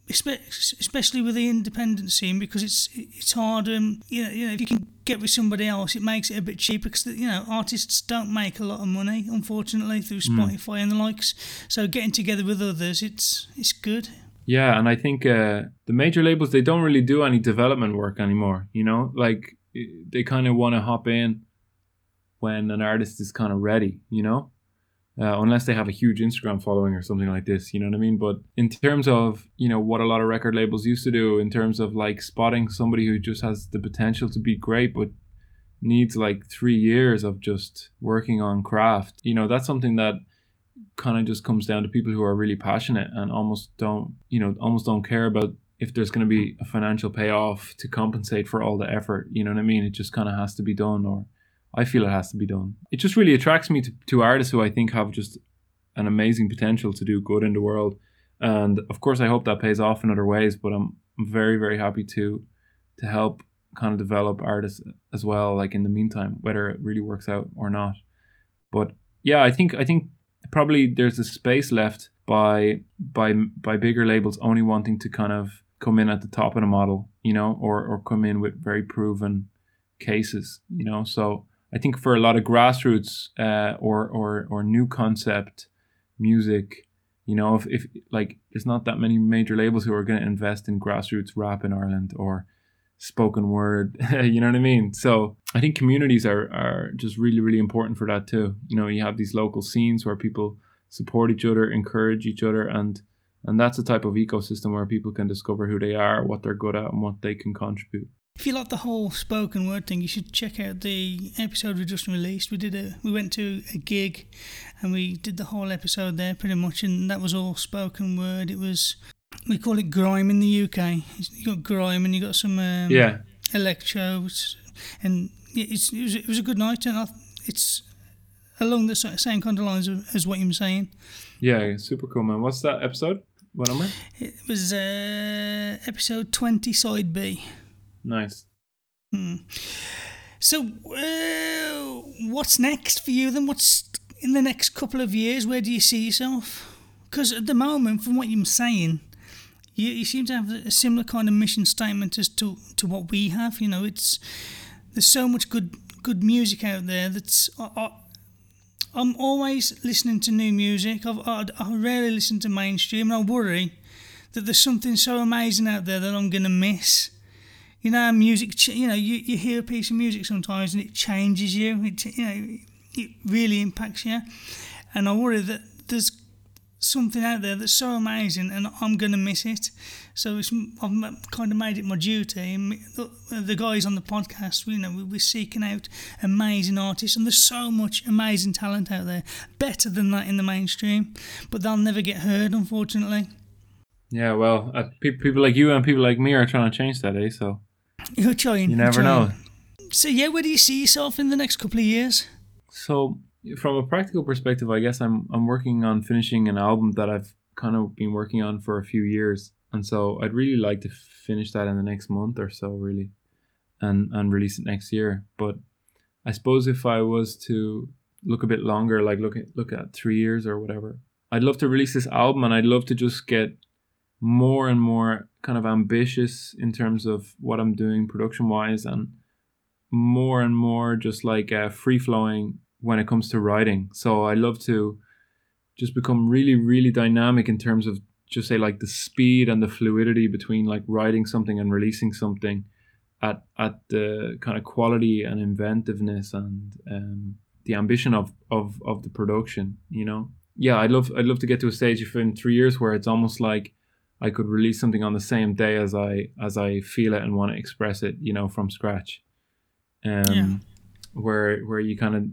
especially with the independent scene, because it's it's harder, and, you know, you know, if you can get with somebody else, it makes it a bit cheaper, because, you know, artists don't make a lot of money, unfortunately, through Spotify mm. and the likes. So getting together with others, it's it's good. Yeah, and I think uh, the major labels, they don't really do any development work anymore, you know? Like, they kind of want to hop in when an artist is kind of ready, you know, uh, unless they have a huge Instagram following or something like this, you know what I mean? But in terms of, you know, what a lot of record labels used to do in terms of like spotting somebody who just has the potential to be great, but needs like three years of just working on craft, you know, that's something that kind of just comes down to people who are really passionate and almost don't, you know, almost don't care about if there's going to be a financial payoff to compensate for all the effort, you know what I mean? It just kind of has to be done, or I feel it has to be done. It just really attracts me to, to artists who I think have just an amazing potential to do good in the world. And of course, I hope that pays off in other ways, but I'm very, very happy to to help kind of develop artists as well, like in the meantime, whether it really works out or not. But yeah, I think I think probably there's a space left by by by bigger labels only wanting to kind of come in at the top of the model, you know, or or come in with very proven cases, you know. So I think for a lot of grassroots uh, or, or or new concept music, you know, if, if like there's not that many major labels who are going to invest in grassroots rap in Ireland or spoken word, you know what I mean? So I think communities are, are just really, really important for that too. You know, you have these local scenes where people support each other, encourage each other, and, and that's the type of ecosystem where people can discover who they are, what they're good at, and what they can contribute. If you like the whole spoken word thing, you should check out the episode we just released. We did a, we went to a gig and we did the whole episode there pretty much, and that was all spoken word. It was, we call it grime in the U K. You got grime and you got some um, yeah. electros, and it's, it was it was a good night, and I, it's along the same kind of lines as what you were saying. Yeah, super cool, man. What's that episode? What am I? It was uh, episode twenty, Side B. Nice. Hmm. So, uh, what's next for you then? What's in the next couple of years? Where do you see yourself? Because at the moment, from what you're saying, you, you seem to have a similar kind of mission statement as to, to what we have. You know, it's there's so much good good music out there that's. I, I, I'm always listening to new music. I've, I, I rarely listen to mainstream, and I worry that there's something so amazing out there that I'm going to miss. You know, music, you know, you, you hear a piece of music sometimes and it changes you. It, you know, it really impacts you. And I worry that there's something out there that's so amazing, and I'm going to miss it. So it's, I've kind of made it my duty. And the guys on the podcast, you know, we're seeking out amazing artists, and there's so much amazing talent out there, better than that in the mainstream, but they'll never get heard, unfortunately. Yeah, well, uh, pe- people like you and people like me are trying to change that, eh? So you're trying. You never know. So yeah, where do you see yourself in the next couple of years? So from a practical perspective, I guess I'm I'm working on finishing an album that I've kind of been working on for a few years, and so I'd really like to finish that in the next month or so, really, and and release it next year. But I suppose if I was to look a bit longer, like look at look at three years or whatever, I'd love to release this album, and I'd love to just get more and more kind of ambitious in terms of what I'm doing production wise, and more and more just like uh, free flowing when it comes to writing. So I love to just become really, really dynamic in terms of just say like the speed and the fluidity between like writing something and releasing something at at the kind of quality and inventiveness and um, the ambition of, of, of the production, you know? Yeah, I'd love, I'd love to get to a stage if in three years where it's almost like I could release something on the same day as I as I feel it and want to express it, you know, from scratch. Um, yeah. Where where you kind of,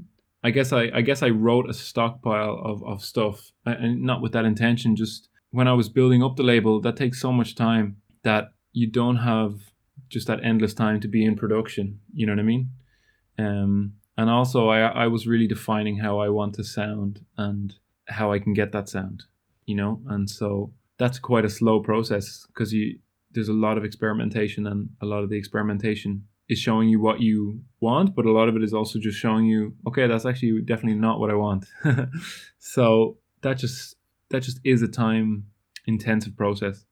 I guess I I guess I wrote a stockpile of of stuff, and not with that intention. Just when I was building up the label, that takes so much time that you don't have just that endless time to be in production. You know what I mean? Um, and also I I was really defining how I want to sound and how I can get that sound. You know, and so. That's quite a slow process because you there's a lot of experimentation, and a lot of the experimentation is showing you what you want, but a lot of it is also just showing you, okay, that's actually definitely not what I want. So that just that just is a time intensive process,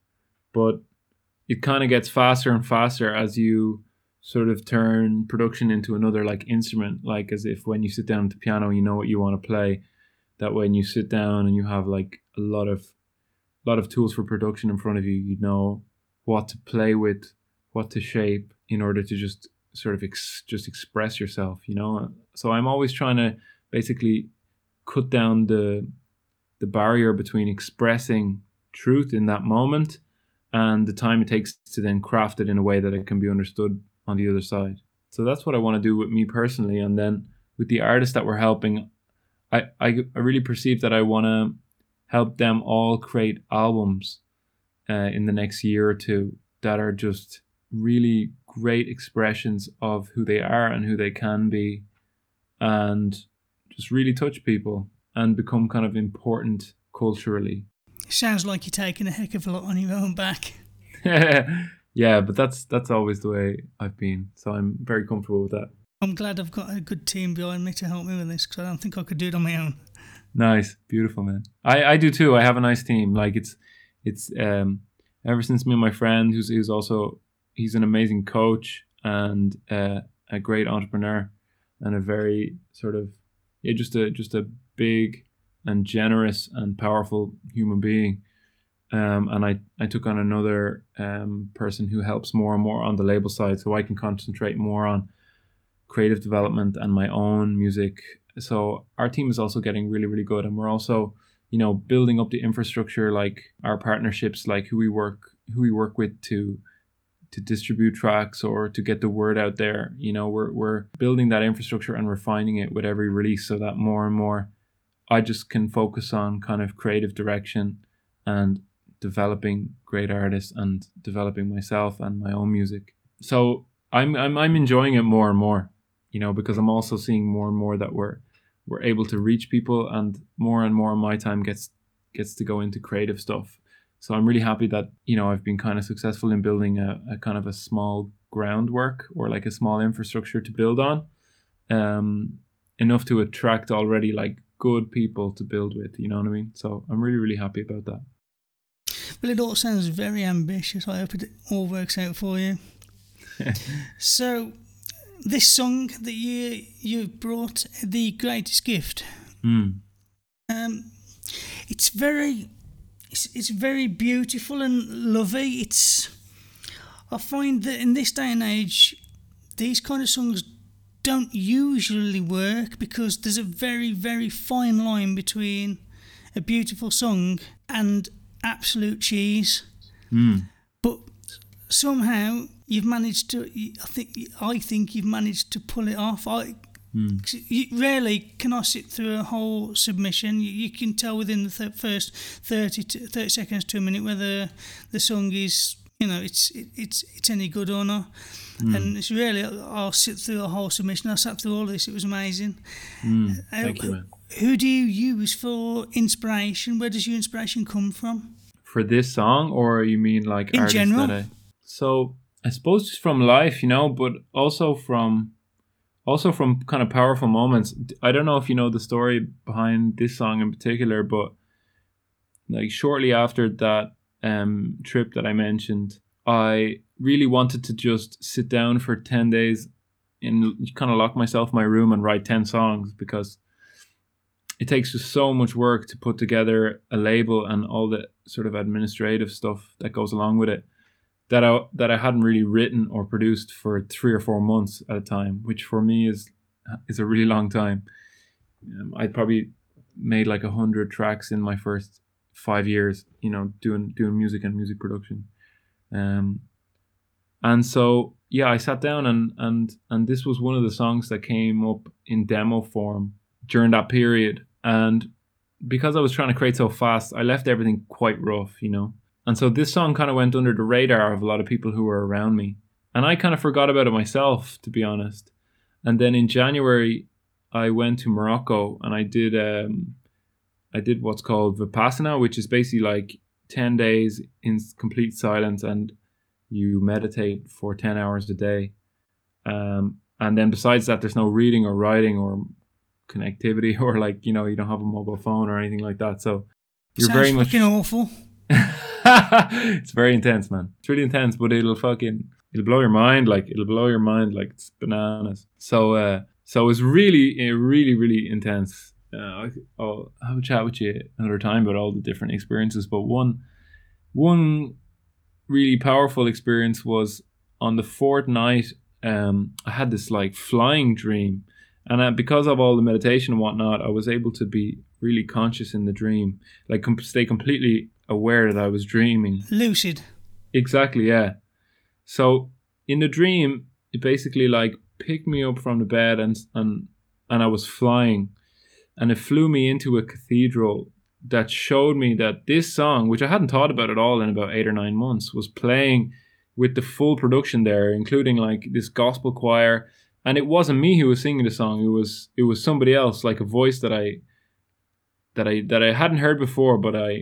but it kind of gets faster and faster as you sort of turn production into another like instrument, like as if when you sit down at the piano, you know what you want to play. That when you sit down and you have like a lot of A lot of tools for production in front of you, you know what to play with, what to shape in order to just sort of ex- just express yourself, you know. So I'm always trying to basically cut down the the barrier between expressing truth in that moment and the time it takes to then craft it in a way that it can be understood on the other side. So that's what I want to do with me personally. And then with the artists that we're helping, I, I, I really perceive that I want to help them all create albums uh, in the next year or two that are just really great expressions of who they are and who they can be, and just really touch people and become kind of important culturally. Sounds like you're taking a heck of a lot on your own back. Yeah, but that's that's always the way I've been. So I'm very comfortable with that. I'm glad I've got a good team behind me to help me with this, because I don't think I could do it on my own. Nice, beautiful, man. I, I do too. I have a nice team. Like it's it's um ever since me and my friend, who's who's also he's an amazing coach and uh, a great entrepreneur, and a very sort of yeah just a just a big and generous and powerful human being. Um, and I I took on another um person who helps more and more on the label side, so I can concentrate more on creative development and my own music. So our team is also getting really, really good. And we're also, you know, building up the infrastructure, like our partnerships, like who we work, who we work with to, to distribute tracks or to get the word out there. You know, we're, we're building that infrastructure and refining it with every release, so that more and more I just can focus on kind of creative direction and developing great artists and developing myself and my own music. So I'm, I'm, I'm enjoying it more and more. You know, because I'm also seeing more and more that we're we're able to reach people, and more and more of my time gets gets to go into creative stuff. So I'm really happy that, you know, I've been kind of successful in building a, a kind of a small groundwork, or like a small infrastructure to build on, um, enough to attract already like good people to build with. You know what I mean? So I'm really, really happy about that. Well, it all sounds very ambitious. I hope it all works out for you. So. This song that you you brought, The Greatest Gift, mm. um, it's very it's, it's very beautiful and lovely. It's I find that in this day and age, these kind of songs don't usually work, because there's a very, very fine line between a beautiful song and absolute cheese. Mm. But somehow you've managed to, I think I think you've managed to pull it off. I mm. you, rarely can I sit through a whole submission. You, you can tell within the th- first thirty, to, thirty seconds to a minute whether the song is, you know, it's it, it's it's any good or not. Mm. And it's really, I'll sit through a whole submission. I sat through all of this. It was amazing. Mm. Thank uh, you, man. Who do you use for inspiration? Where does your inspiration come from? For this song, or you mean like in artists general? That I, so I suppose just from life, you know, but also from, also from kind of powerful moments. I don't know if you know the story behind this song in particular, but like shortly after that Um, trip that I mentioned, I really wanted to just sit down for ten days and kind of lock myself in my room and write ten songs, because it takes just so much work to put together a label and all the sort of administrative stuff that goes along with it, that I, that I hadn't really written or produced for three or four months at a time, which for me is is a really long time. Um, I probably made like one hundred tracks in my first five years, you know, doing doing music and music production, um and so yeah, I sat down and and and this was one of the songs that came up in demo form during that period. And because I was trying to create so fast, I left everything quite rough, you know, and so this song kind of went under the radar of a lot of people who were around me, and I kind of forgot about it myself, to be honest. And then in January I went to Morocco and I did um I did what's called Vipassana, which is basically like ten days in complete silence, and you meditate for ten hours a day. Um, and then besides that, there's no reading or writing or connectivity, or like, you know, you don't have a mobile phone or anything like that. So you're Sounds very much fucking awful. It's very intense, man. It's really intense, but it'll fucking, it'll blow your mind. Like it'll blow your mind. Like it's bananas. So, uh, so it's really, really, really intense. Uh, I'll have a chat with you another time about all the different experiences, but one one really powerful experience was on the fourth night. um, I had this like flying dream, and I, because of all the meditation and whatnot, I was able to be really conscious in the dream, like com- stay completely aware that I was dreaming. Lucid. Exactly, yeah. So in the dream, it basically like picked me up from the bed, and and, and I was flying. And it flew me into a cathedral that showed me that this song, which I hadn't thought about at all in about eight or nine months, was playing with the full production there, including like this gospel choir. And it wasn't me who was singing the song. It was it was somebody else, like a voice that I that I that I hadn't heard before, but I,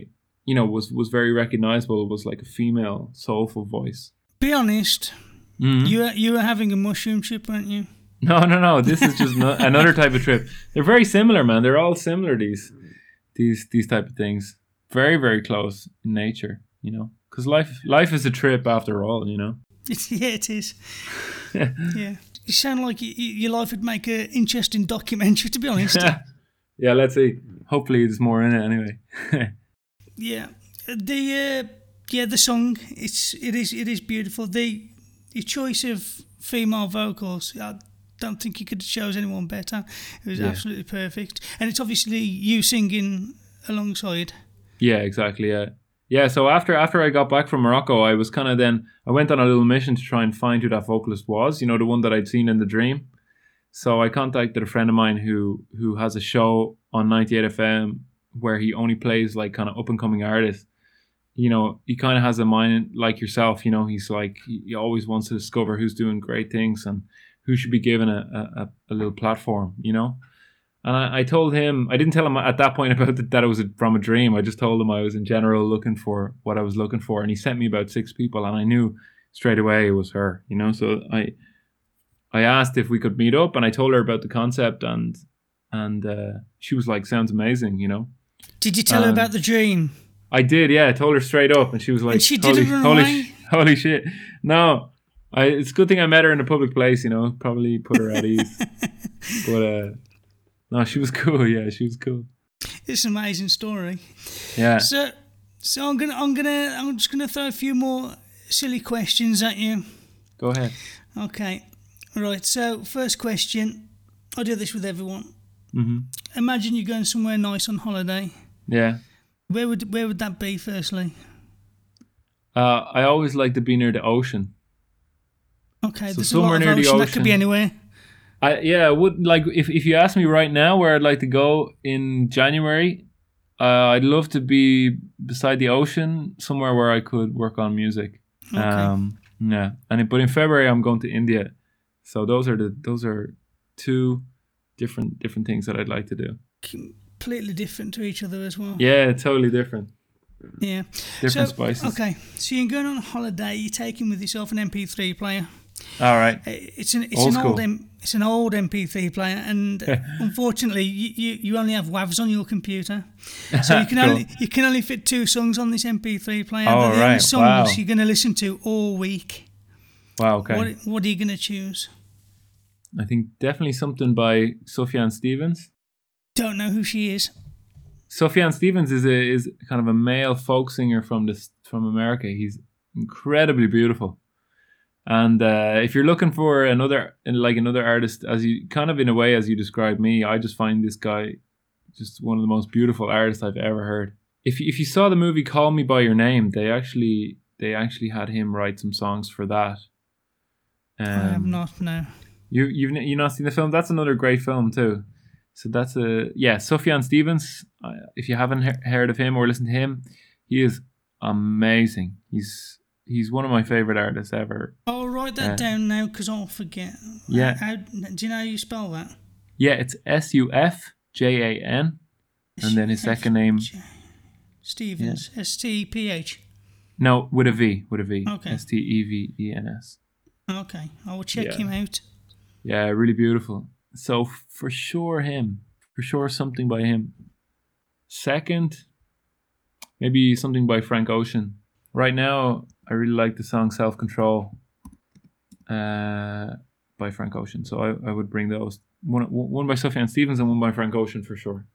you know, was was very recognizable. It was like a female soulful voice. Be honest, mm-hmm. you were, you were having a mushroom trip, weren't you? No, no, no. This is just no, another type of trip. They're very similar, man. They're all similar, these these these type of things. Very, very close in nature, you know. Because life life is a trip after all, you know. It's, yeah, it is. Yeah. Yeah. You sound like you, your life would make an interesting documentary, to be honest. Yeah, let's see. Hopefully there's more in it anyway. Yeah. The, uh, yeah, the song, it's, it is it is beautiful. The, the choice of female vocals... Uh, don't think you could have chose anyone better. It was yeah. absolutely perfect, and it's obviously you singing alongside. Yeah, exactly. Yeah, yeah. So after after I got back from Morocco, I was kind of then I went on a little mission to try and find who that vocalist was. You know, the one that I'd seen in the dream. So I contacted a friend of mine who who has a show on ninety-eight F M where he only plays like kind of up and coming artists. You know, he kind of has a mind like yourself. You know, he's like he always wants to discover who's doing great things and who should be given a, a, a little platform, you know? And I, I told him, I didn't tell him at that point about the, that it was a, from a dream. I just told him I was in general looking for what I was looking for. And he sent me about six people, and I knew straight away it was her, you know? So I I asked if we could meet up, and I told her about the concept, and and uh, she was like, sounds amazing, you know? Did you tell um, her about the dream? I did, yeah. I told her straight up, and she was like, and she holy, holy, sh- holy shit. No. I, it's a good thing I met her in a public place, you know, probably put her at ease. But uh, no, she was cool. Yeah, she was cool. It's an amazing story. Yeah. So, so I'm gonna, I'm gonna, I'm just gonna throw a few more silly questions at you. Go ahead. Okay. Right. So, first question. I do this with everyone. Mm-hmm. Imagine you're going somewhere nice on holiday. Yeah. Where would where would that be, firstly? Uh, I always like to be near the ocean. Okay, so somewhere near the ocean. That could be anywhere. I yeah, I would like if if you ask me right now where I'd like to go in January, uh, I'd love to be beside the ocean, somewhere where I could work on music. Okay. Um, yeah, and but in February I'm going to India, so those are the those are two different different things that I'd like to do. Completely different to each other as well. Yeah, totally different. Yeah, different so, spices. Okay, so you're going on holiday. You're taking with yourself an M P three player. All right. It's an it's old an old M, it's an old M P three player, and unfortunately, you, you, you only have W A Vs on your computer, so you can cool. only you can only fit two songs on this M P three player. All They're the right. only songs wow. you're going to listen to all week. Wow. Okay. What What are you going to choose? I think definitely something by Sufjan Stevens. Don't know who she is. Sufjan Stevens is a, is kind of a male folk singer from this from America. He's incredibly beautiful, and uh, if you're looking for another like another artist, as you kind of in a way as you describe me, I just find this guy just one of the most beautiful artists I've ever heard. If if you saw the movie Call Me by Your Name, they actually they actually had him write some songs for that. Um, I have not no. You you've you not seen the film? That's another great film too. So that's a, yeah, Sufjan Stevens, uh, if you haven't he- heard of him or listened to him, he is amazing. He's he's one of my favourite artists ever. I'll write that uh, down now because I'll forget. Yeah. How, do you know how you spell that? Yeah, it's S U F J A N, and then his second name. Stevens, yeah. S T P H. No, with a V, with a V. Okay. S T E V E N S. Okay, I will check yeah. him out. Yeah, really beautiful. So for sure him, for sure something by him. Second, maybe something by Frank Ocean. Right now, I really like the song Self-Control uh, by Frank Ocean. So I, I would bring those. One, one by Sufjan Stevens and one by Frank Ocean for sure.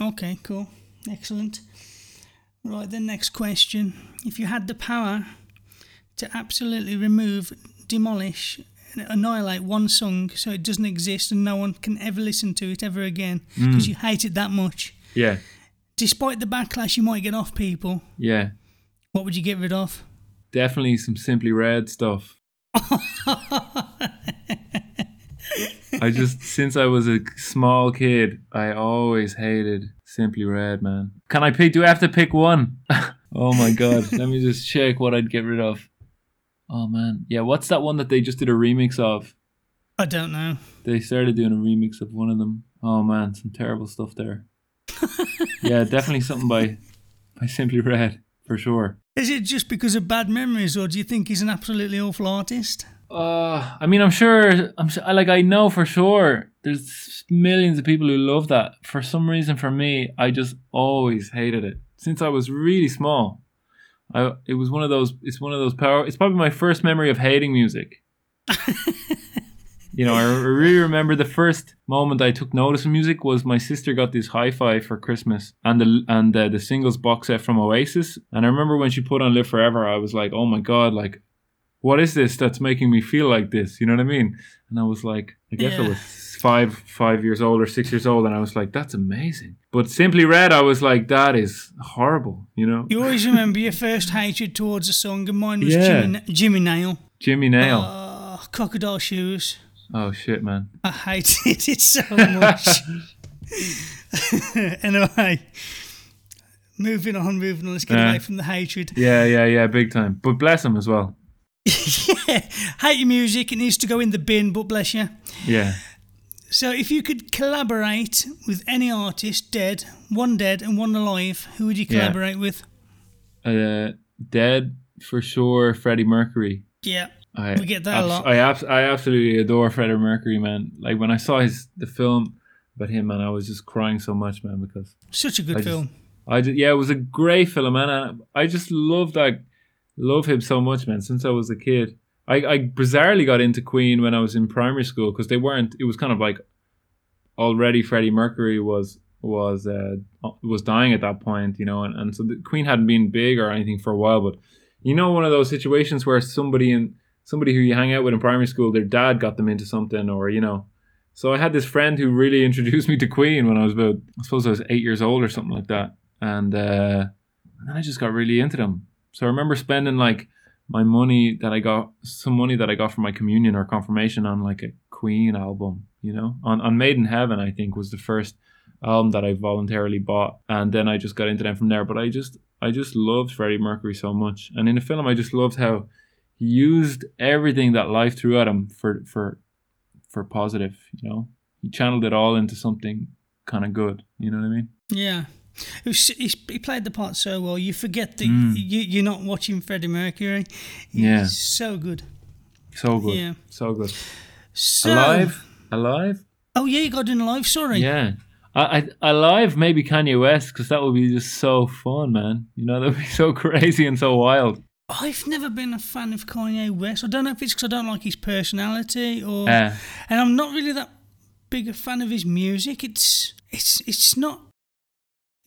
Okay, cool. Excellent. Right, the next question. If you had the power to absolutely remove, demolish, annihilate one song so it doesn't exist and no one can ever listen to it ever again because mm. you hate it that much. Yeah. Despite the backlash you might get off people. Yeah. What would you get rid of? Definitely some Simply Red stuff. I just, since I was a small kid, I always hated Simply Red, man. Can I pick, do I have to pick one? Oh my God. Let me just check what I'd get rid of. Oh man, yeah. What's that one that they just did a remix of? I don't know. They started doing a remix of one of them. Oh man, some terrible stuff there. Yeah, definitely something by by Simply Red for sure. Is it just because of bad memories, or do you think he's an absolutely awful artist? Uh, I mean, I'm sure. I'm like I know for sure. There's millions of people who love that. For some reason, for me, I just always hated it since I was really small. I, it was one of those. It's one of those power. It's probably my first memory of hating music. You know, I really remember the first moment I took notice of music was my sister got this hi-fi for Christmas and the and the, the singles box set from Oasis. And I remember when she put on "Live Forever," I was like, "Oh my God! Like, what is this that's making me feel like this?" You know what I mean? And I was like, I guess yeah. I was five five years old or six years old, and I was like, that's amazing. But Simply Red, I was like, that is horrible, you know? You always remember your first hatred towards a song, and mine was yeah. Jimmy, Jimmy Nail. Jimmy Nail. Oh, Crocodile Shoes. Oh, shit, man. I hated it so much. Anyway, moving on, moving on. Let's get uh, away from the hatred. Yeah, yeah, yeah, big time. But bless him as well. Yeah, hate your music, it needs to go in the bin, but bless you. Yeah. So if you could collaborate with any artist, dead, one dead and one alive, who would you collaborate yeah. with? Uh, dead, for sure, Freddie Mercury. Yeah, I, we get that abs- a lot. I, abs- I absolutely adore Freddie Mercury, man. Like, when I saw his the film about him, man, I was just crying so much, man, because... Such a good I film. Just, I just, yeah, it was a great film, man. And I just love that... Love him so much, man, since I was a kid. I, I bizarrely got into Queen when I was in primary school because they weren't, it was kind of like already Freddie Mercury was was uh, was dying at that point, you know, and, and so the Queen hadn't been big or anything for a while, but you know, one of those situations where somebody in somebody who you hang out with in primary school, their dad got them into something or, you know. So I had this friend who really introduced me to Queen when I was about, I suppose I was eight years old or something like that. and uh, and then I just got really into them. So I remember spending like my money that I got, some money that I got from my communion or confirmation, on like a Queen album, you know, on on Made in Heaven, I think, was the first album that I voluntarily bought, and then I just got into them from there. But I just I just loved Freddie Mercury so much, and in the film I just loved how he used everything that life threw at him for for for positive, you know. He channeled it all into something kind of good, you know what I mean? Yeah. It was, he played the part so well. You forget that mm. you, you're not watching Freddie Mercury. He's yeah. so good. So good. Yeah. So good. So, Alive? Alive? Oh, yeah, you got in Alive, sorry. Yeah. I, I, Alive, maybe Kanye West, because that would be just so fun, man. You know, that would be so crazy and so wild. I've never been a fan of Kanye West. I don't know if it's because I don't like his personality, or, uh, and I'm not really that big a fan of his music. It's it's it's not.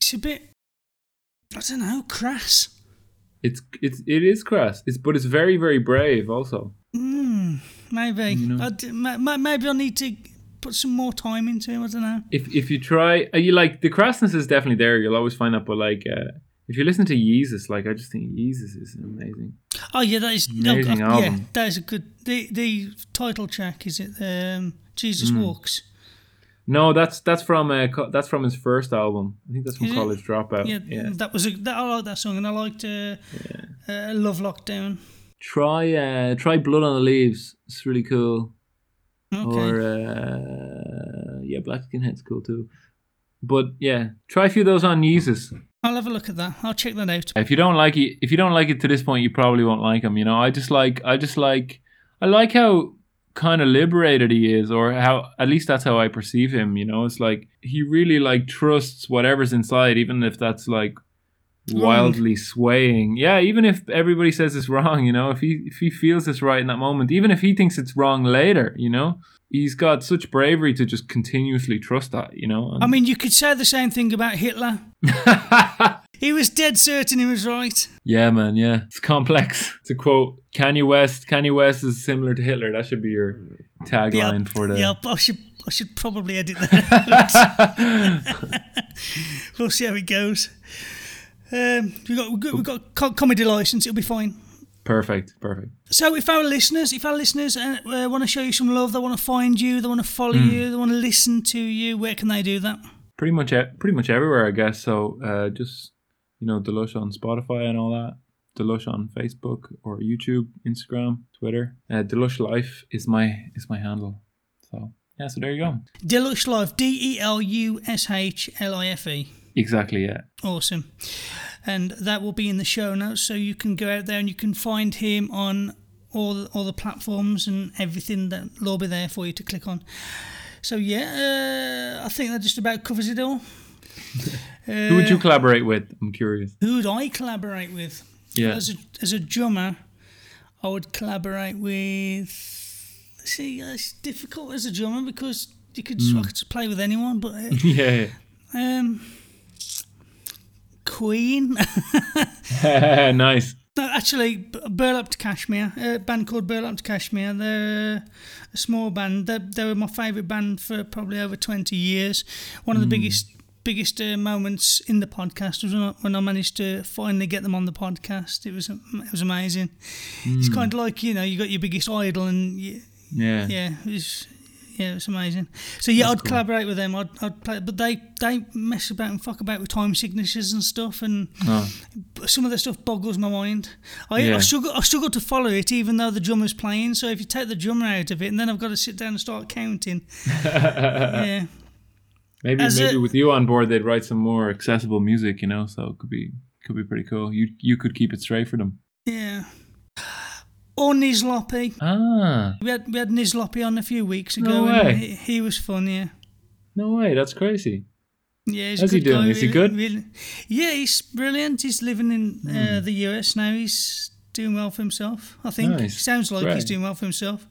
It's a bit, I don't know, crass. It's it's it is crass. It's but it's very very brave also. Mm, maybe you know? I, maybe I need to put some more time into it. I don't know. If if you try, are you like the crassness is definitely there. You'll always find that, but like uh, if you listen to Yeezus, like I just think Yeezus is amazing. Oh yeah, that is amazing oh, album. Yeah, that is a good. The the title track, is it? Um, Jesus mm. Walks. No, that's that's from uh, co- that's from his first album. I think that's from is College it? Dropout. Yeah, yeah, that was a, that, I liked that song, and I liked uh, yeah. uh, Love Lockdown. Try uh, try Blood on the Leaves. It's really cool. Okay. Or uh, yeah, Black Skinhead's cool too. But yeah, try a few of those on Yeezus. I'll have a look at that. I'll check that out. If you don't like it, if you don't like it to this point, you probably won't like him. You know, I just like I just like I like how kind of liberated he is, or how at least that's how I perceive him, you know. It's like he really like trusts whatever's inside, even if that's like wildly swaying. Yeah, even if everybody says it's wrong, you know, if he if he feels it's right in that moment, even if he thinks it's wrong later, you know, he's got such bravery to just continuously trust that, you know. And I mean, you could say the same thing about Hitler. He was dead certain he was right. Yeah, man, yeah. It's complex. To quote Kanye West, Kanye West is similar to Hitler. That should be your tagline yeah, for the... Yeah, I should, I should probably edit that. We'll see how it goes. Um, we've got, we've got, we've got comedy license. It'll be fine. Perfect, perfect. So if our listeners, if our listeners uh, want to show you some love, they want to find you, they want to follow mm. you, they want to listen to you, where can they do that? Pretty much pretty much everywhere, I guess. So uh, just... You know, Delush on Spotify and all that. Delush on Facebook or YouTube, Instagram, Twitter. Uh, Delushlife is my is my handle. So yeah, so there you go. Delushlife, D E L U S H L I F E. Exactly, yeah. Awesome. And that will be in the show notes, so you can go out there and you can find him on all the, all the platforms and everything that will be there for you to click on. So yeah, uh, I think that just about covers it all. Uh, who would you collaborate with? I'm curious. Who would I collaborate with? Yeah. As a as a drummer, I would collaborate with. See, it's difficult as a drummer because you could, mm. I could play with anyone, but uh, yeah. Um, Queen. Nice. No, actually, Burlap to Kashmir, a band called Burlap to Kashmir. They're a small band. They they were my favourite band for probably over twenty years. One of the mm. biggest. biggest uh, moments in the podcast was when I, when I managed to finally get them on the podcast. It was it was amazing. Mm. It's kind of like, you know, you got your biggest idol and you, yeah, yeah, it was, yeah, it was amazing. So yeah, That's I'd cool. collaborate with them. I'd, I'd play, but they they mess about and fuck about with time signatures and stuff, and oh. some of the stuff boggles my mind. I, yeah. I struggle I struggle to follow it, even though the drummer's playing. So if you take the drummer out of it, and then I've got to sit down and start counting. Yeah. Maybe As maybe a, with you on board, they'd write some more accessible music, you know. So it could be could be pretty cool. You you could keep it straight for them. Yeah. Or Nizloppy. Ah. We had we had Nizloppy on a few weeks ago. No way. He, he was fun, yeah. No way, that's crazy. Yeah, he's how's he doing? Guy, Is really, he good? Really, yeah, he's brilliant. He's living in mm. uh, the U S now. He's doing well for himself, I think. Nice. Sounds like Great. he's doing well for himself.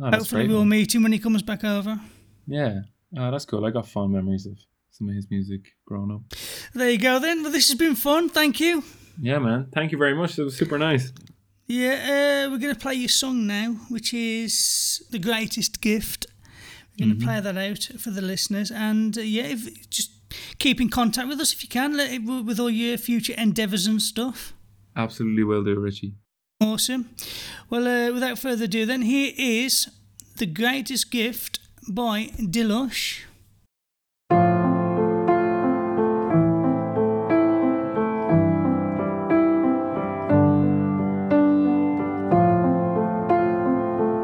Oh, Hopefully, great, we'll man. meet him when he comes back over. Yeah. Oh, that's cool. I got fond memories of some of his music growing up. There you go then. Well, this has been fun. Thank you. Yeah, man. Thank you very much. It was super nice. Yeah, uh, we're going to play your song now, which is The Greatest Gift. We're going to mm-hmm. play that out for the listeners. And uh, yeah, if, just keep in contact with us if you can, let it, with all your future endeavours and stuff. Absolutely will do, Richie. Awesome. Well, uh, without further ado then, here is The Greatest Gift by Delush.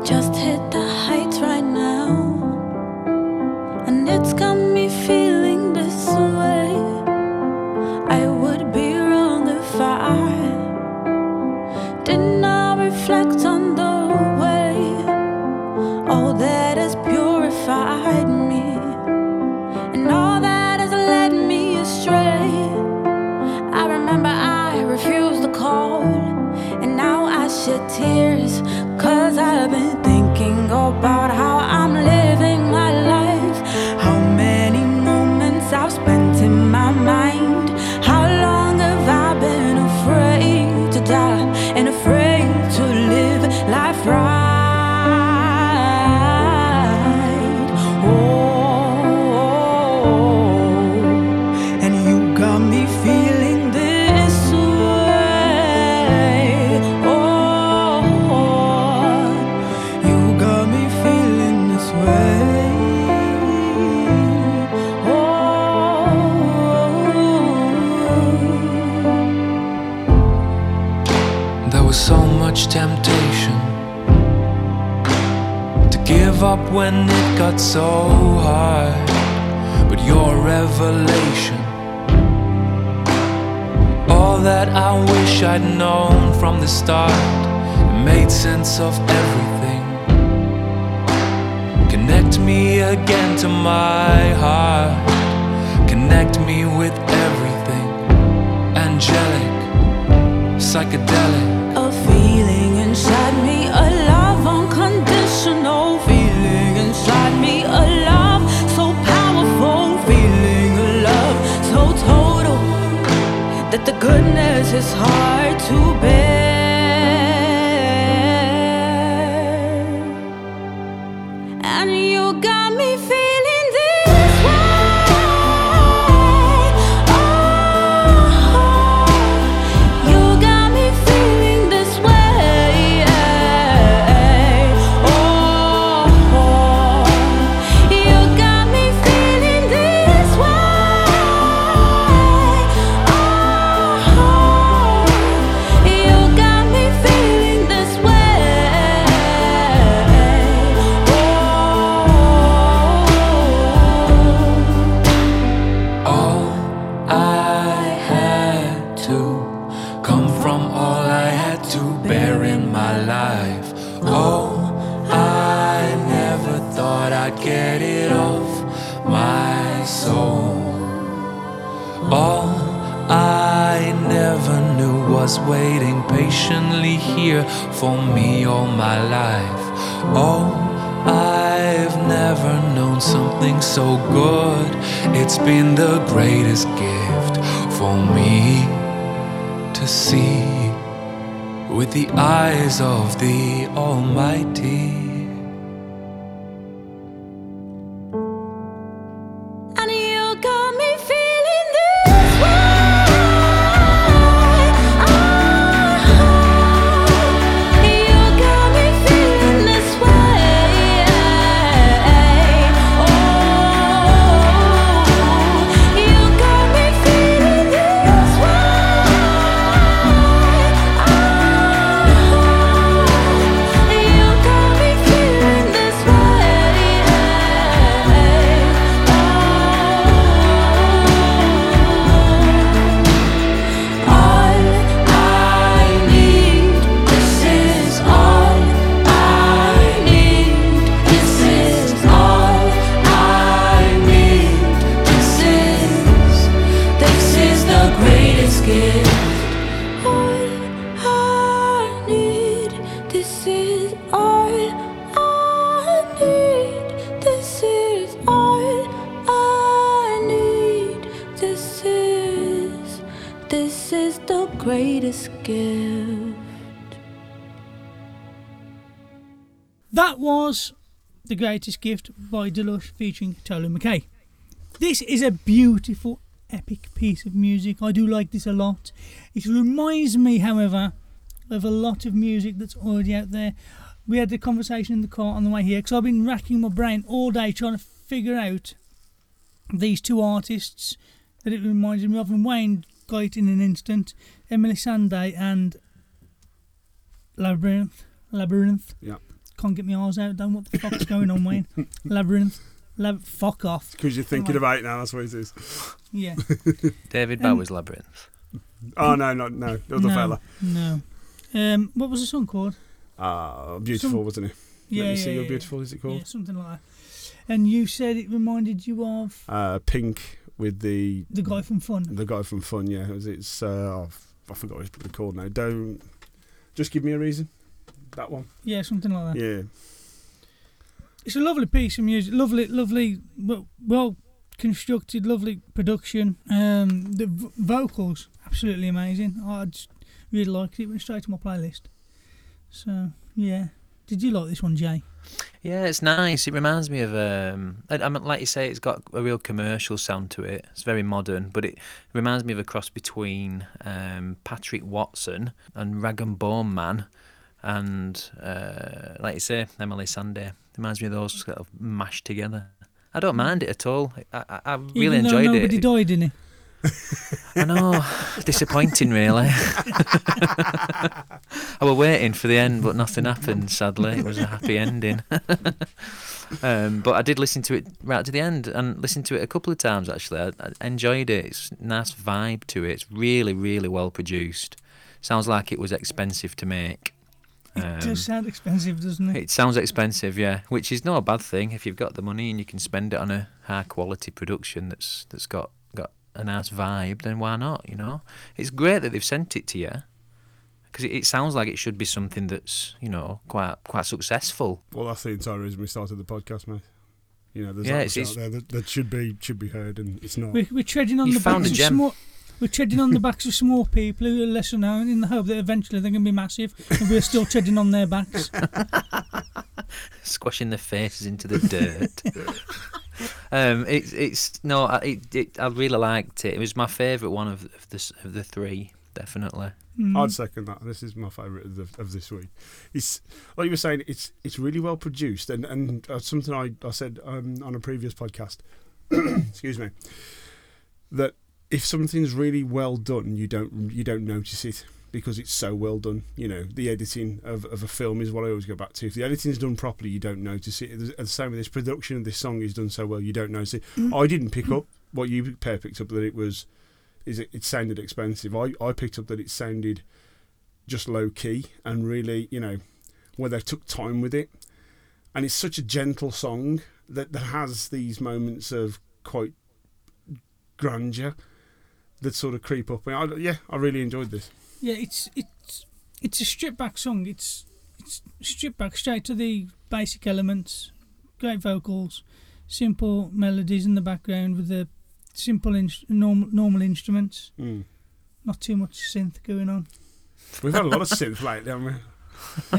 Just hit the heights right now, and it's got me feeling this way. I would be wrong if I did not reflect on the way all that has purified me, and all that has led me astray. I remember I refused the call, and now I shed tears, 'cause I've been thinking about how I'm living my life, how many moments I've spent in my mind, how long have I been afraid to die and afraid to live life right. Oh, oh, oh. And you got me feeling temptation to give up when it got so hard, but your revelation, all that I wish I'd known from the start, it made sense of everything. Connect me again to my heart, connect me with everything, angelic, psychedelic. Feeling inside me, a love unconditional. Feeling inside me, a love so powerful. Feeling a love so total that the goodness is hard to bear. And you got me feeling. Was waiting patiently here for me all my life. Oh, I've never known something so good. It's been the greatest gift for me to see with the eyes of the Almighty. The Greatest Gift by Delush featuring Tolu Makay. This is a beautiful epic piece of music. I do like this a lot. It reminds me, however, of a lot of music that's already out there. We had a conversation in the car on the way here, because I've been racking my brain all day trying to figure out these two artists that it reminds me of, and Wayne got it in an instant. Emily Sandé and Labyrinth. Labyrinth. Yeah. Can't get my eyes out, don't what the fuck's going on, Wayne. Labyrinth. Lab- fuck off. Because you're thinking about it now, that's what it is. Yeah. David Bowie's um, Labyrinth. Oh, no, not, no. The other no, fella. No. Um, what was the song called? Ah, uh, Beautiful, Some, wasn't it? Yeah, Let Me yeah, See yeah, You're yeah. Beautiful, is it called? Yeah, something like that. And you said it reminded you of? Uh, Pink with the... The guy from Fun. The guy from Fun, yeah. It was, it's, uh, oh, I forgot what it's called now. Don't... Just Give Me a Reason. That one. Yeah, something like that. Yeah. It's a lovely piece of music. Lovely, lovely, well-constructed, lovely production. Um, the v- vocals, absolutely amazing. I just really liked it. It went straight to my playlist. So, yeah. Did you like this one, Jay? Yeah, it's nice. It reminds me of, um, I, I mean, like you say, it's got a real commercial sound to it. It's very modern, but it reminds me of a cross between um, Patrick Watson and Rag and Bone Man, and uh, like you say, Emily Sandé. It reminds me of those sort of mashed together. I don't mind it at all. I, I, I really Even enjoyed nobody it. Nobody died in it. I know, disappointing really. I were waiting for the end, but nothing happened, sadly. It was a happy ending. um, but I did listen to it right to the end, and listened to it a couple of times actually. I, I enjoyed it. It's a nice vibe to it. It's really, really well produced. Sounds like it was expensive to make. It um, does sound expensive, doesn't it? It sounds expensive, yeah, which is not a bad thing if you've got the money and you can spend it on a high quality production that's that's got a nice vibe, then why not, you know? It's great that they've sent it to you, because it, it sounds like it should be something that's, you know, quite quite successful. Well, that's the entire reason we started the podcast, mate. You know, there's yeah, that out there that, that should be should be heard, and it's not. We're, we're treading on you the backs of small. We're treading on the backs of small people who are lesser known, in the hope that eventually they're going to be massive, and we're still treading on their backs, squashing their faces into the dirt. Um, it, it's no, it, it, I really liked it. It was my favourite one of, of the of the three, definitely. Mm. I'd second that. This is my favourite of, the, of this week. It's like you were saying. It's it's really well produced, and and uh, something I I said um, on a previous podcast. excuse me. That if something's really well done, you don't you don't notice it because it's so well done. You know, the editing of, of a film is what I always go back to. If the editing's done properly, you don't notice it. The same with this production of this song is done so well, you don't notice it. I didn't pick up what you pair picked up that it was. Is it? It sounded expensive. I, I picked up that it sounded just low key and really, you know, where they took time with it. And it's such a gentle song that, that has these moments of quite grandeur that sort of creep up. I, yeah, I really enjoyed this. Yeah, it's it's it's a stripped back song. It's it's stripped back straight to the basic elements. Great vocals, simple melodies in the background with the simple in, normal normal instruments. Mm. Not too much synth going on. We've had a lot of synth lately, haven't we?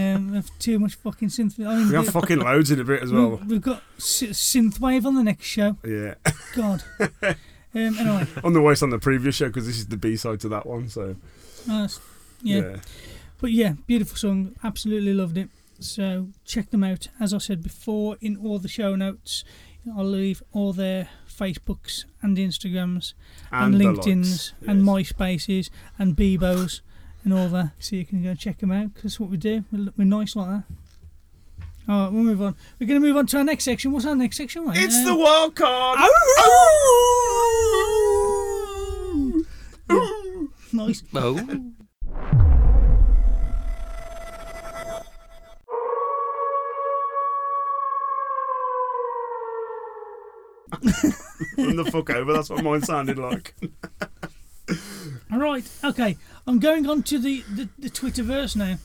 Um, we have too much fucking synth. I mean, we have fucking loads in a bit as well. We've got synthwave on the next show. Yeah. God. um, anyway. On the waist on the previous show, because this is the B side to that one, so. Uh, yeah. yeah but yeah, beautiful song, absolutely loved it. So check them out. As I said before, in all the show notes I'll leave all their Facebooks and Instagrams and, and LinkedIn's yes. and MySpaces and Bebos and all that, so you can go check them out, because that's what we do. We're, we're nice like that. Alright, we'll move on. We're going to move on to our next section. What's our next section? Right? It's um, the wild card. Nice. No. Run the fuck over. That's what mine sounded like. All right. Okay. I'm going on to the, the, the Twitterverse now.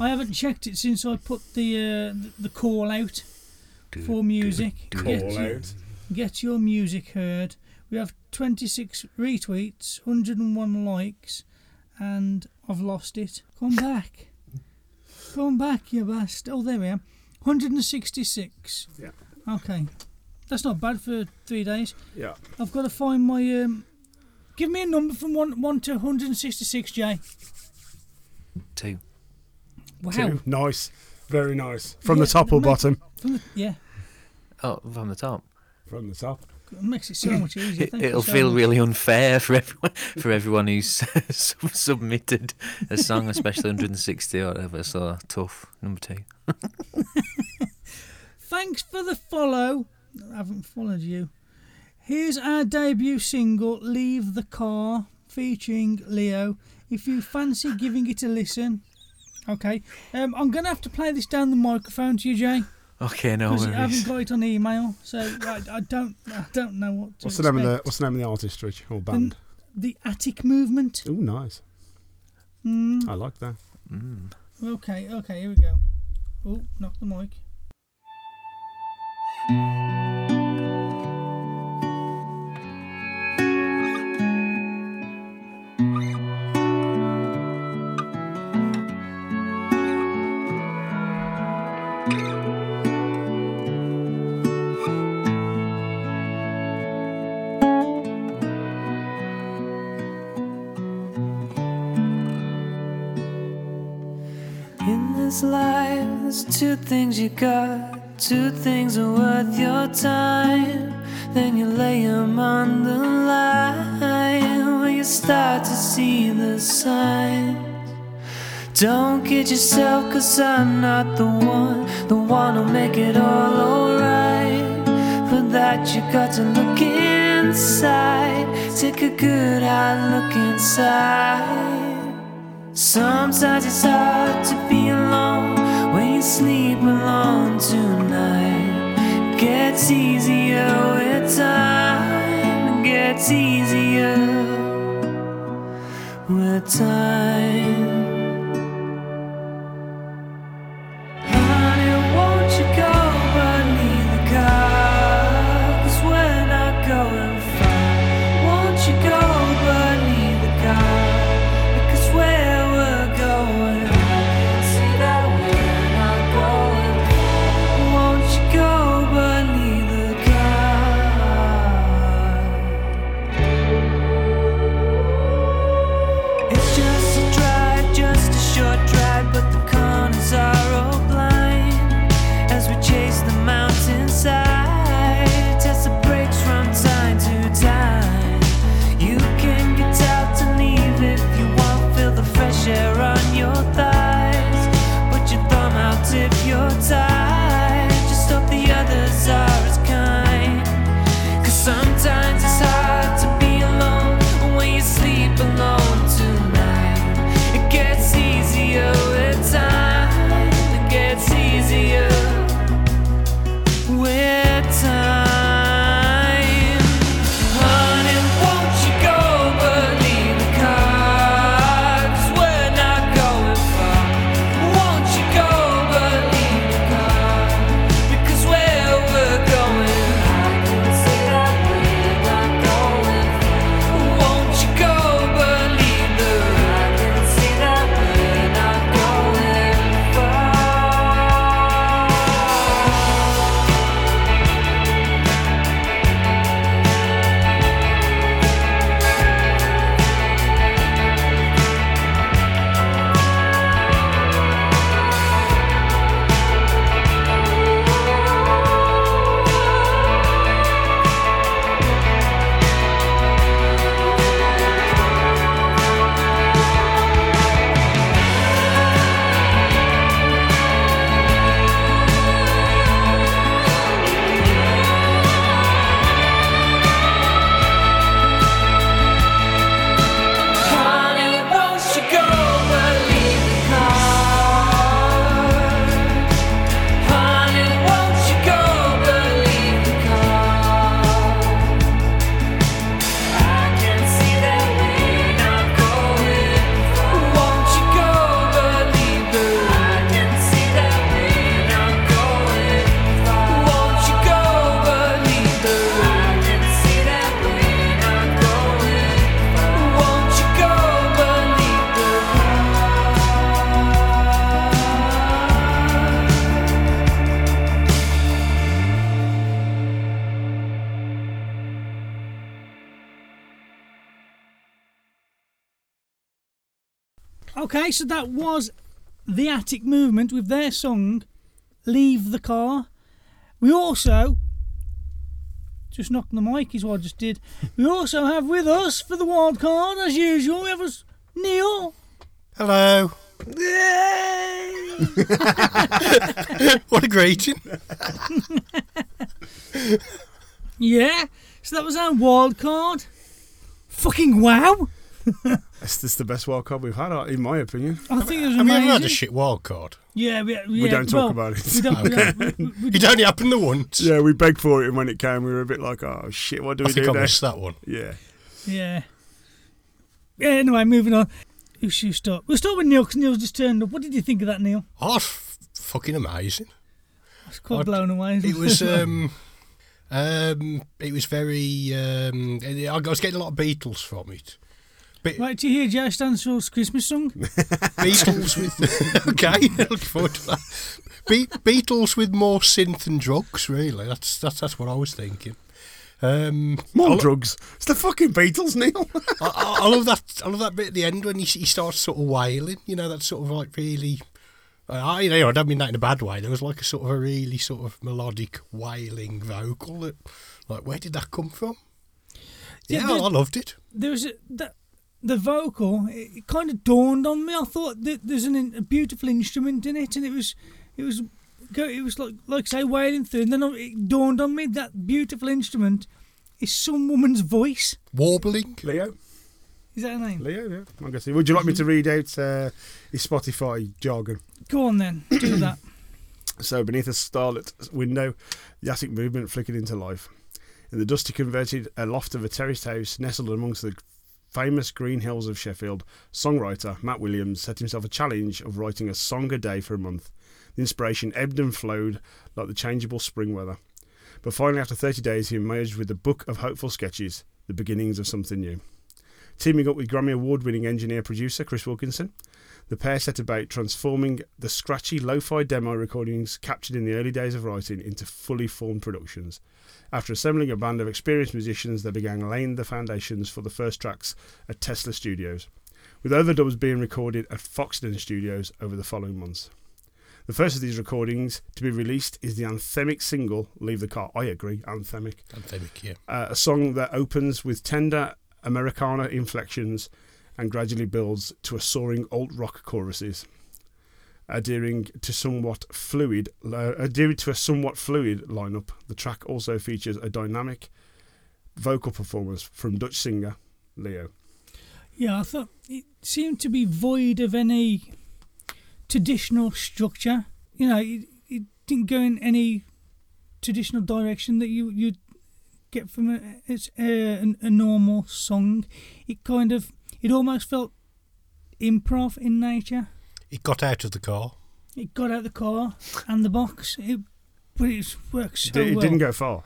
I haven't checked it since I put the uh, the, the call out for music. Call out. Get your music heard. We have twenty-six retweets, one hundred one likes, and I've lost it. Come back. Come back, you bastard. Oh, there we are. one hundred sixty-six. Yeah. Okay. That's not bad for three days. Yeah. I've got to find my um, Give me a number from one, one to one hundred sixty-six, Jay. Two. Wow. Two. Nice. Very nice. From yeah, the top or makes, bottom? From the, yeah. Oh, from the top. From the top. It makes it so much easier. Thank It'll so feel much. really unfair for everyone for everyone who's submitted a song, especially one hundred sixty or whatever. So tough. Number two. Thanks for the follow. I haven't followed you. Here's our debut single, Leave the Car, featuring Leo. If you fancy giving it a listen. Okay. Um, I'm going to have to play this down the microphone to you, Jay. Okay, no worries. I haven't got it on email, so I, I don't I don't know what to what's the name of the What's the name of the artist, Rich, or band? The, the Attic Movement. Oh, nice. Mm. I like that. Mm. Okay, okay, here we go. Oh, knock the mic. Life, there's two things you got, two things are worth your time. Then you lay them on the line when you start to see the signs. Don't kid yourself, cause I'm not the one, the one who'll make it all alright. For that you got to look inside, take a good hard look inside. Sometimes it's hard to be alone when you sleep alone tonight. It gets easier with time, it gets easier with time. Go. Okay, so that was The Attic Movement with their song Leave the Car. We also... Just knocked the mic is what I just did. We also have with us for the wild card, as usual, we have us Neil. Hello. What a greeting. Yeah, so that was our wild card. Fucking wow. That's just the best wild card we've had, in my opinion. I think it was amazing. I mean, we've had a shit wild card. Yeah, we, yeah, we don't talk well, about it. We don't, we don't, we, we, we, it only happened the once. Yeah, we begged for it, and when it came, we were a bit like, "Oh shit, what do we I do?" I think there? I missed that one. Yeah, yeah. Yeah. Anyway, moving on. Who should we start? We'll start with Neil because Neil's just turned up. What did you think of that, Neil? Oh, f- fucking amazing! I was quite I'd, blown away. It was. um, um, it was very. Um, I was getting a lot of Beatles from it. Be- right, do you hear Jay Stansfield's Christmas song? Beatles with... okay, looking forward to that. Be- Beatles with more synth and drugs, really. That's that's, that's what I was thinking. Um, more I'll drugs? Lo- it's the fucking Beatles, Neil. I, I, I, love that, I love that bit at the end when he, he starts sort of wailing. You know, that's sort of like really... I, you know, I don't mean that in a bad way. There was like a sort of a really sort of melodic wailing vocal. That, like, where did that come from? Yeah, yeah there, I loved it. There was a... That- The vocal, it kind of dawned on me. I thought that there's an, a beautiful instrument in it, and it was, it was, it was like, like say, wailing through. And then it dawned on me that beautiful instrument is some woman's voice. Warbling, Leo. Is that her name? Leo, yeah. I'm guessing. Would you like me to read out uh, his Spotify jargon? Go on then, do that. So beneath a starlit window, the attic movement flickered into life. In the dusty converted loft of a terraced house, nestled amongst the famous green hills of Sheffield, songwriter Matt Williams set himself a challenge of writing a song a day for a month. The inspiration ebbed and flowed like the changeable spring weather. But finally, after thirty days, he emerged with a book of hopeful sketches, the beginnings of something new. Teaming up with Grammy Award-winning engineer-producer Chris Wilkinson, the pair set about transforming the scratchy lo-fi demo recordings captured in the early days of writing into fully formed productions. After assembling a band of experienced musicians, they began laying the foundations for the first tracks at Tesla Studios, with overdubs being recorded at Foxden Studios over the following months. The first of these recordings to be released is the anthemic single, Leave the Car. I agree, anthemic. Anthemic, yeah. Uh, a song that opens with tender Americana inflections and gradually builds to a soaring alt-rock choruses, adhering to somewhat fluid, uh, adhering to a somewhat fluid lineup. The track also features a dynamic vocal performance from Dutch singer Leo. Yeah, I thought it seemed to be void of any traditional structure. You know, it, it didn't go in any traditional direction that you you'd get from a, it's a, a normal song. It kind of It almost felt improv in nature. It got out of the car. It got out of the car and the box. It, but it works so D- it well. It didn't go far.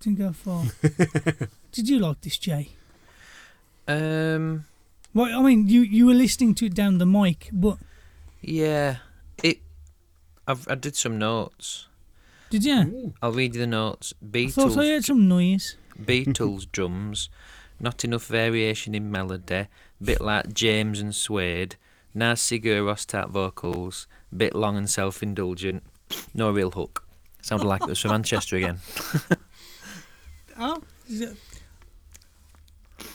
Didn't go far. Did you like this, Jay? Um. Well, I mean, you, you were listening to it down the mic, but yeah, it. I've I did some notes. Did you? Ooh. I'll read you the notes. Beatles. I thought I heard some noise. Beatles drums. Not enough variation in melody, bit like James and Suede, nice Sigur Rós type vocals, bit long and self-indulgent, no real hook. Sounded like it was from Manchester again. oh, it...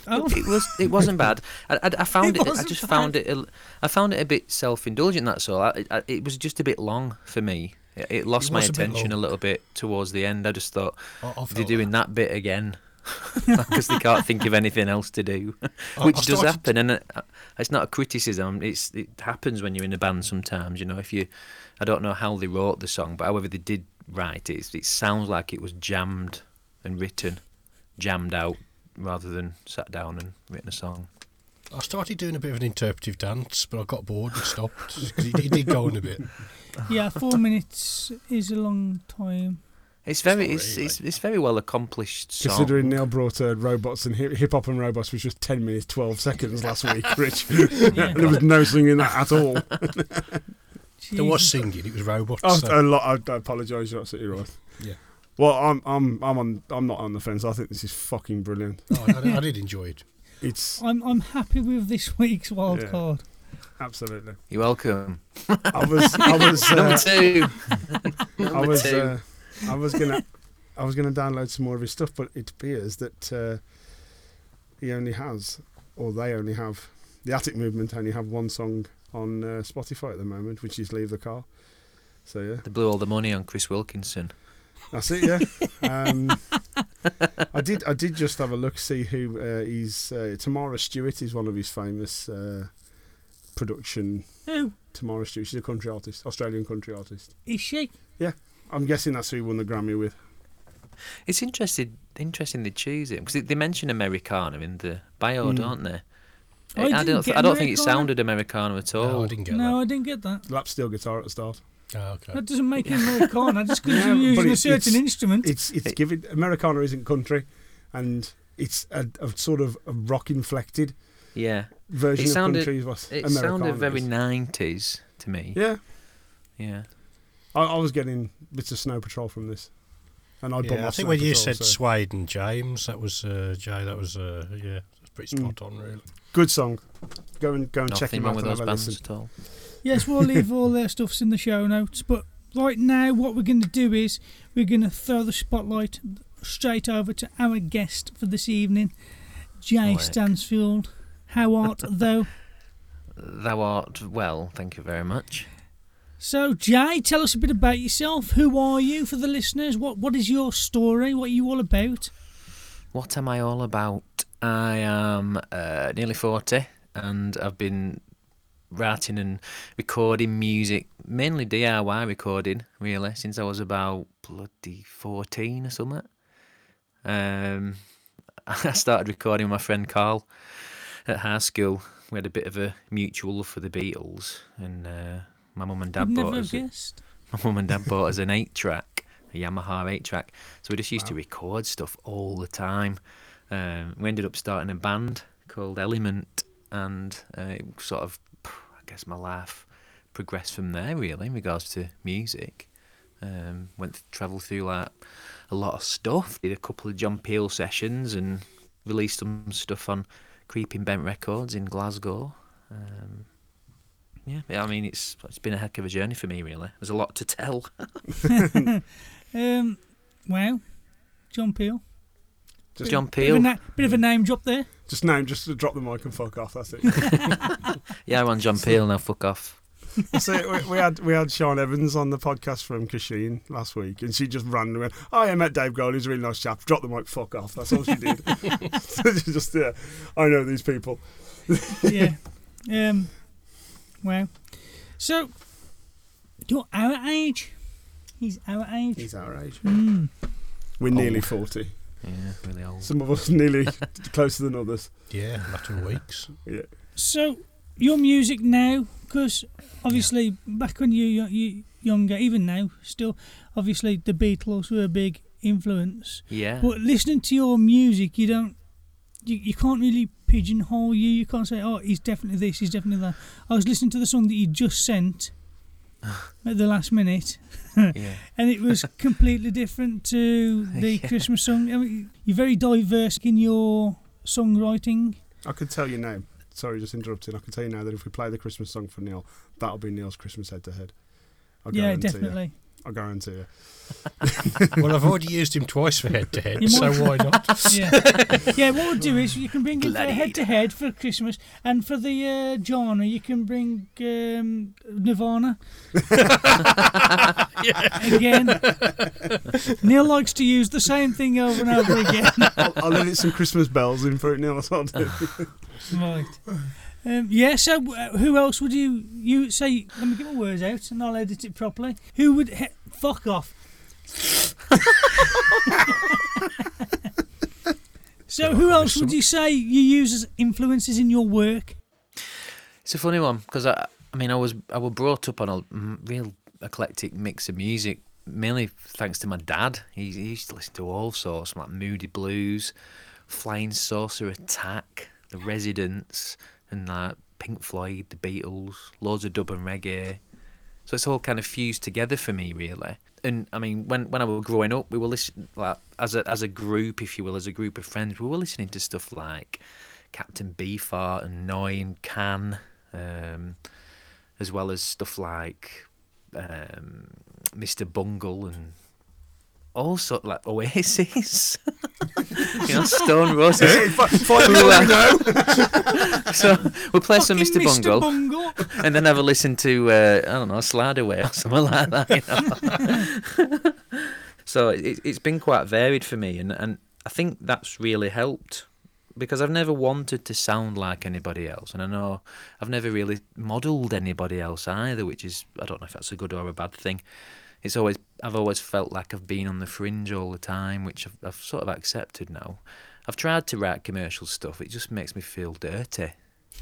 oh, it was. It wasn't bad. I, I, I found it. it I just bad. found it. A, I found it a bit self-indulgent. That's all. I, I, it was just a bit long for me. It, it lost it my attention a, a little bit towards the end. I just thought, oh, they're doing that. that bit again. Because they can't think of anything else to do, which I, I does happen, and it, it's not a criticism. It's it happens when you're in a band sometimes. You know, if you, I don't know how they wrote the song, but however they did write it, it sounds like it was jammed and written, jammed out rather than sat down and written a song. I started doing a bit of an interpretive dance, but I got bored and stopped. Cause it, it did go on a bit. Yeah, four minutes is a long time. It's very, it's, it's it's very well accomplished song. Considering Neil brought uh, robots and hip, hip hop and robots, which was ten minutes, twelve seconds last week, Rich. Yeah. There was no singing that at all. There was singing. It was robots. Oh, so. A lot. I, I apologise. You're absolutely right. Yeah. Well, I'm I'm I'm on, I'm not on the fence. I think this is fucking brilliant. Oh, I, I did enjoy it. It's. I'm I'm happy with this week's wild yeah. card. absolutely. You're welcome. I was, I was uh, number two. Number I was, two. Uh, I was gonna, I was gonna download some more of his stuff, but it appears that uh, he only has, or they only have, the Attic Movement only have one song on uh, Spotify at the moment, which is "Leave the Car." So yeah, they blew all the money on Chris Wilkinson. That's it, yeah. Um, I did. I did just have a look, see who uh, he's. Uh, Tamara Stewart is one of his famous uh, production. Who? Tamara Stewart. She's a country artist, Australian country artist. Is she? Yeah, I'm guessing that's who he won the Grammy with. It's interesting. Interesting they choose him because they mention Americana in the bio, mm. don't they? Oh, I, I don't. I don't think it sounded Americana at all. No, I didn't get no, that. No, I didn't get that. Lap steel guitar at the start. Oh, okay. That doesn't make him Americana. Just because yeah, you're using a certain instrument, it's it's given Americana isn't country, and it's a, a sort of a rock inflected, yeah, version it sounded, of country. It Americana sounded very nineties to me. Yeah, yeah. I, I was getting bits of Snow Patrol from this, and I. Yeah, I think when Patrol, you said so. Swade and James, that was uh, Jay. That was uh, yeah, that's pretty spot mm. on, really. Good song. Go and go and Nothing check him out. Nothing wrong with those bands listen. At all. Yes, we'll leave all their stuffs in the show notes, but right now what we're going to do is we're going to throw the spotlight straight over to our guest for this evening, Jay Work. Stansfield. How art thou? Thou art well, thank you very much. So, Jay, tell us a bit about yourself. Who are you for the listeners? What What is your story? What are you all about? What am I all about? I am uh, nearly forty, and I've been writing and recording music, mainly D I Y recording, really, since I was about bloody fourteen or something. Um, I started recording with my friend Carl at high school. We had a bit of a mutual love for the Beatles, and uh, my mum and dad You'd bought never us. Guessed. A, my mum and dad bought us an eight-track, a Yamaha eight-track. So we just used wow. to record stuff all the time. Um, we ended up starting a band called Element, and uh, it sort of I guess my life progressed from there, really, in regards to music. Um, went th- travelled through like a lot of stuff. Did a couple of John Peel sessions and released some stuff on Creeping Bent Records in Glasgow. Um, yeah, I mean it's it's been a heck of a journey for me, really. There's a lot to tell. um, well, John Peel. Just John Peel. Bit of, a na- bit of a name drop there. Just name, just drop the mic and fuck off. That's it. Yeah, I'm on John Peel now. Fuck off. So we, we had we had Sian Evans on the podcast from Kashin last week, and she just randomly went, "Oh, yeah, I met Dave Gold. He's a really nice chap. Drop the mic. Fuck off." That's all she did. Just yeah, I know these people. Yeah. Um. Wow. So you're our age. He's our age. He's our age. Mm. We're nearly oh. forty. Yeah, really old. Some of us nearly closer than others. Yeah, a matter of weeks. Yeah. So, your music now, because obviously yeah. back when you you younger, even now, still, obviously the Beatles were a big influence. Yeah. But listening to your music, you don't, you, you can't really pigeonhole you. You can't say, oh, he's definitely this, he's definitely that. I was listening to the song that you just sent at the last minute. Yeah. And it was completely different to the yeah. Christmas song. I mean, you're very diverse in your songwriting. I could tell you now, sorry, just interrupting. I can tell you now that if we play the Christmas song for Neil, that'll be Neil's Christmas head to head. Yeah, definitely. You. I guarantee you. Well, I've already used him twice for head to head, so why not? Yeah. Yeah, what we'll do is you can bring him for head to head for Christmas, and for the uh, genre, you can bring um, Nirvana. Yeah. Again. Neil likes to use the same thing over and over again. I'll, I'll edit some Christmas bells in for it, Neil. That's what I'll do. Right. Um, yeah, so who else would you you say? Let me get my words out, and I'll edit it properly. Who would he, fuck off? So who else would you say you use as influences in your work? It's a funny one because I, I mean, I was I was brought up on a real eclectic mix of music, mainly thanks to my dad. He, he used to listen to all sorts, like Moody Blues, Flying Saucer Attack, The Residents. And like Pink Floyd, the Beatles, loads of dub and reggae. So it's all kind of fused together for me, really. And I mean, when, when I was growing up, we were listening, like, as a as a group, if you will, as a group of friends, we were listening to stuff like Captain Beefheart and Noy and Can um, as well as stuff like um, Mister Bungle and also like Oasis, you know, Stone Roses. Hey, five, five minutes ago. So we'll play fucking some Mister Bungle, Bungle, and then have a listen to uh, I don't know, Slide Away or something like that. You know? So it, it's been quite varied for me, and, and I think that's really helped, because I've never wanted to sound like anybody else, and I know I've never really modelled anybody else either, which is, I don't know if that's a good or a bad thing. It's always, I've always felt like I've been on the fringe all the time, which I've, I've sort of accepted now. I've tried to write commercial stuff, it just makes me feel dirty.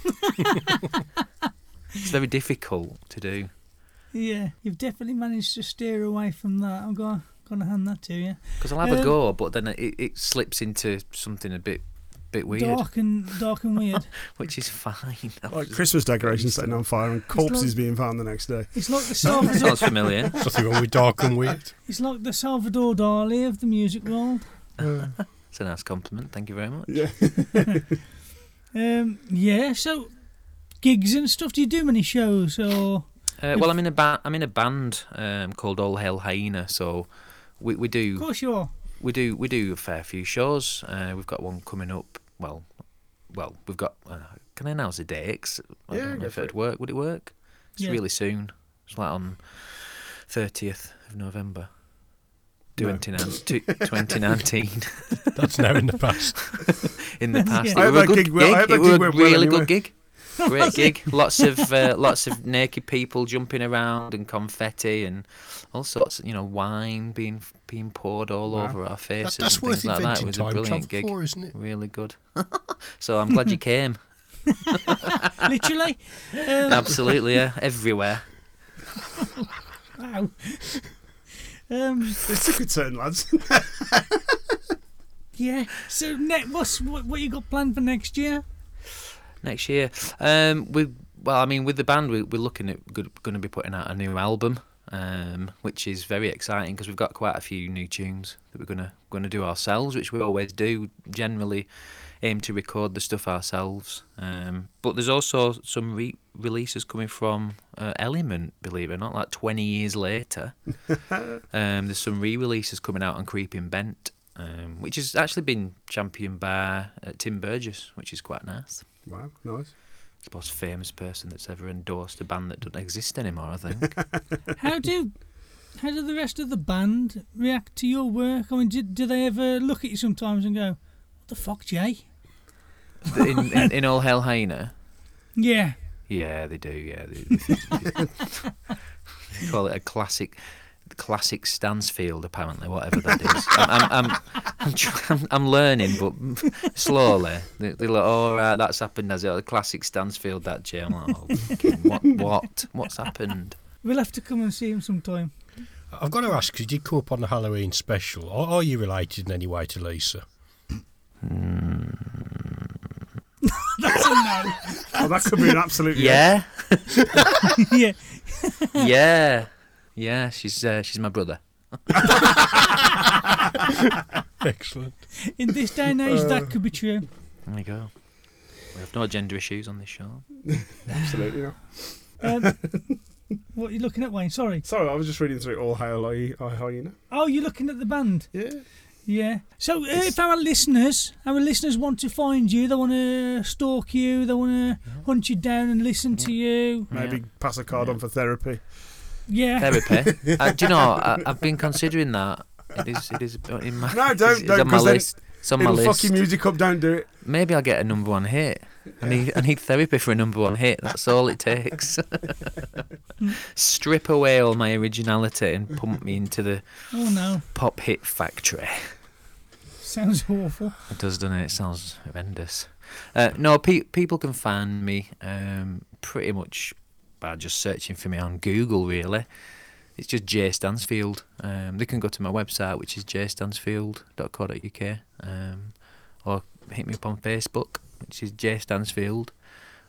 It's very difficult to do. Yeah, you've definitely managed to steer away from that. I'm going to hand that to you. Because I'll have um, a go, but then it, it slips into something a bit bit weird. Dark and, dark and weird. Which is fine. Like Christmas decorations setting on fire and corpses like, being found the next day. It's like the Salvador... That sounds familiar. Nothing wrong with dark and weird. It's like the Salvador Dali of the music world. Uh, it's a nice compliment, thank you very much. Yeah. um, yeah, so gigs and stuff, do you do many shows or... Uh, well, I'm in a ba- I'm in a band um, called All Hell Hyena, so we we do. Of course you are. We do we do a fair few shows. Uh, we've got one coming up. Well, well, we've got. Uh, can I announce the dates? I yeah, don't know if it'd work. Would it work? It's yeah. really soon. It's like on thirtieth of November, twenty nineteen. That's now in the past. In the past, yeah. it was a good gig. Well, gig. It was a really well, anyway. good gig. Great gig, lots of uh, lots of naked people jumping around and confetti and all sorts. Of, you know, wine being being poured all wow. over our faces. That, that's and worth like that. It was a brilliant gig, for, isn't it? Really good. So I'm glad you came. Literally, um... absolutely, yeah, everywhere. Wow, um, it took a turn, lads. Yeah. So, ne- what's what, what you got planned for next year? Next year, um, we well, I mean, with the band, we, we're looking at good, going to be putting out a new album, um, which is very exciting because we've got quite a few new tunes that we're gonna gonna do ourselves, which we always do. Generally, aim to record the stuff ourselves. Um, but there's also some re- releases coming from uh, Element, believe it or not, like twenty years later. um, there's some re-releases coming out on Creeping Bent, um, which has actually been championed by uh, Tim Burgess, which is quite nice. Wow, nice. It's the most famous person that's ever endorsed a band that doesn't exist anymore, I think. How do how do the rest of the band react to your work? I mean, do, do they ever look at you sometimes and go, what the fuck, Jay? In, in, in All Hell Hyena? Yeah. Yeah, they do, yeah. They, they, they call it a classic... classic Stansfield, apparently, whatever that is. I'm, I'm, I'm, I'm, trying, I'm learning, but slowly. They're like, "Oh, right, that's happened." As a classic Stansfield, that Jay. I'm like, oh, fucking, what, what, what's happened? We'll have to come and see him sometime. I've got to ask, because you did come up on the Halloween special. Are, are you related in any way to Lisa? Mm. That's a no. Oh, that could be an absolute yeah. yeah. yeah. Yeah, she's uh, she's my brother. Excellent. In this day and age, uh, that could be true. There we go. We have no gender issues on this show. Absolutely not. Um, what are you looking at, Wayne? Sorry. Sorry, I was just reading through All Hail Hyena. Oh, you're looking at the band? Yeah. Yeah. So uh, if our listeners, our listeners want to find you, they want to stalk you, they want to yeah. hunt you down and listen yeah. to you. Maybe yeah. pass a card yeah. on for therapy. Yeah. Therapy. Uh, do you know? I, I've been considering that. It is. It is in my. No, don't. It's, it's don't. On my list. It's on my list. It'll fuck your music up. Don't do it. Maybe I'll get a number one hit. Yeah. I need. I need therapy for a number one hit. That's all it takes. Strip away all my originality and pump me into the. Oh no. Pop hit factory. Sounds awful. It does, doesn't it? It sounds horrendous. Uh, no, pe- people can find me um, pretty much. By just searching for me on Google, really. It's just Jay Stansfield. Um, they can go to my website, which is jay stansfield dot co dot u k, um, or hit me up on Facebook, which is Jay Stansfield,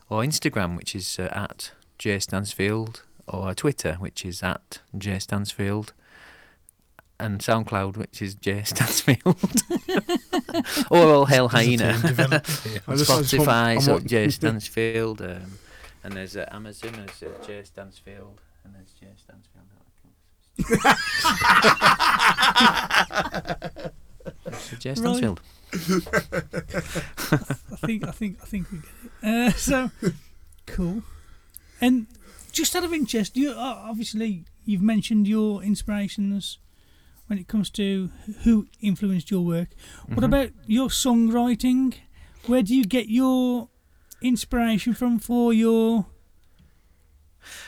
or Instagram, which is uh, at Jay Stansfield, or Twitter, which is at Jay Stansfield, and SoundCloud, which is Jay Stansfield, or All Hell Hyena. Spotify, so Jay Stansfield. Um, And there's uh, Amazon, there's uh, Jay Stansfield, and there's Jay Stansfield. Jay Stansfield. I think I think I think we get it. Uh, so cool. And just out of interest, you uh, obviously you've mentioned your inspirations when it comes to who influenced your work. What mm-hmm. about your songwriting? Where do you get your inspiration from for your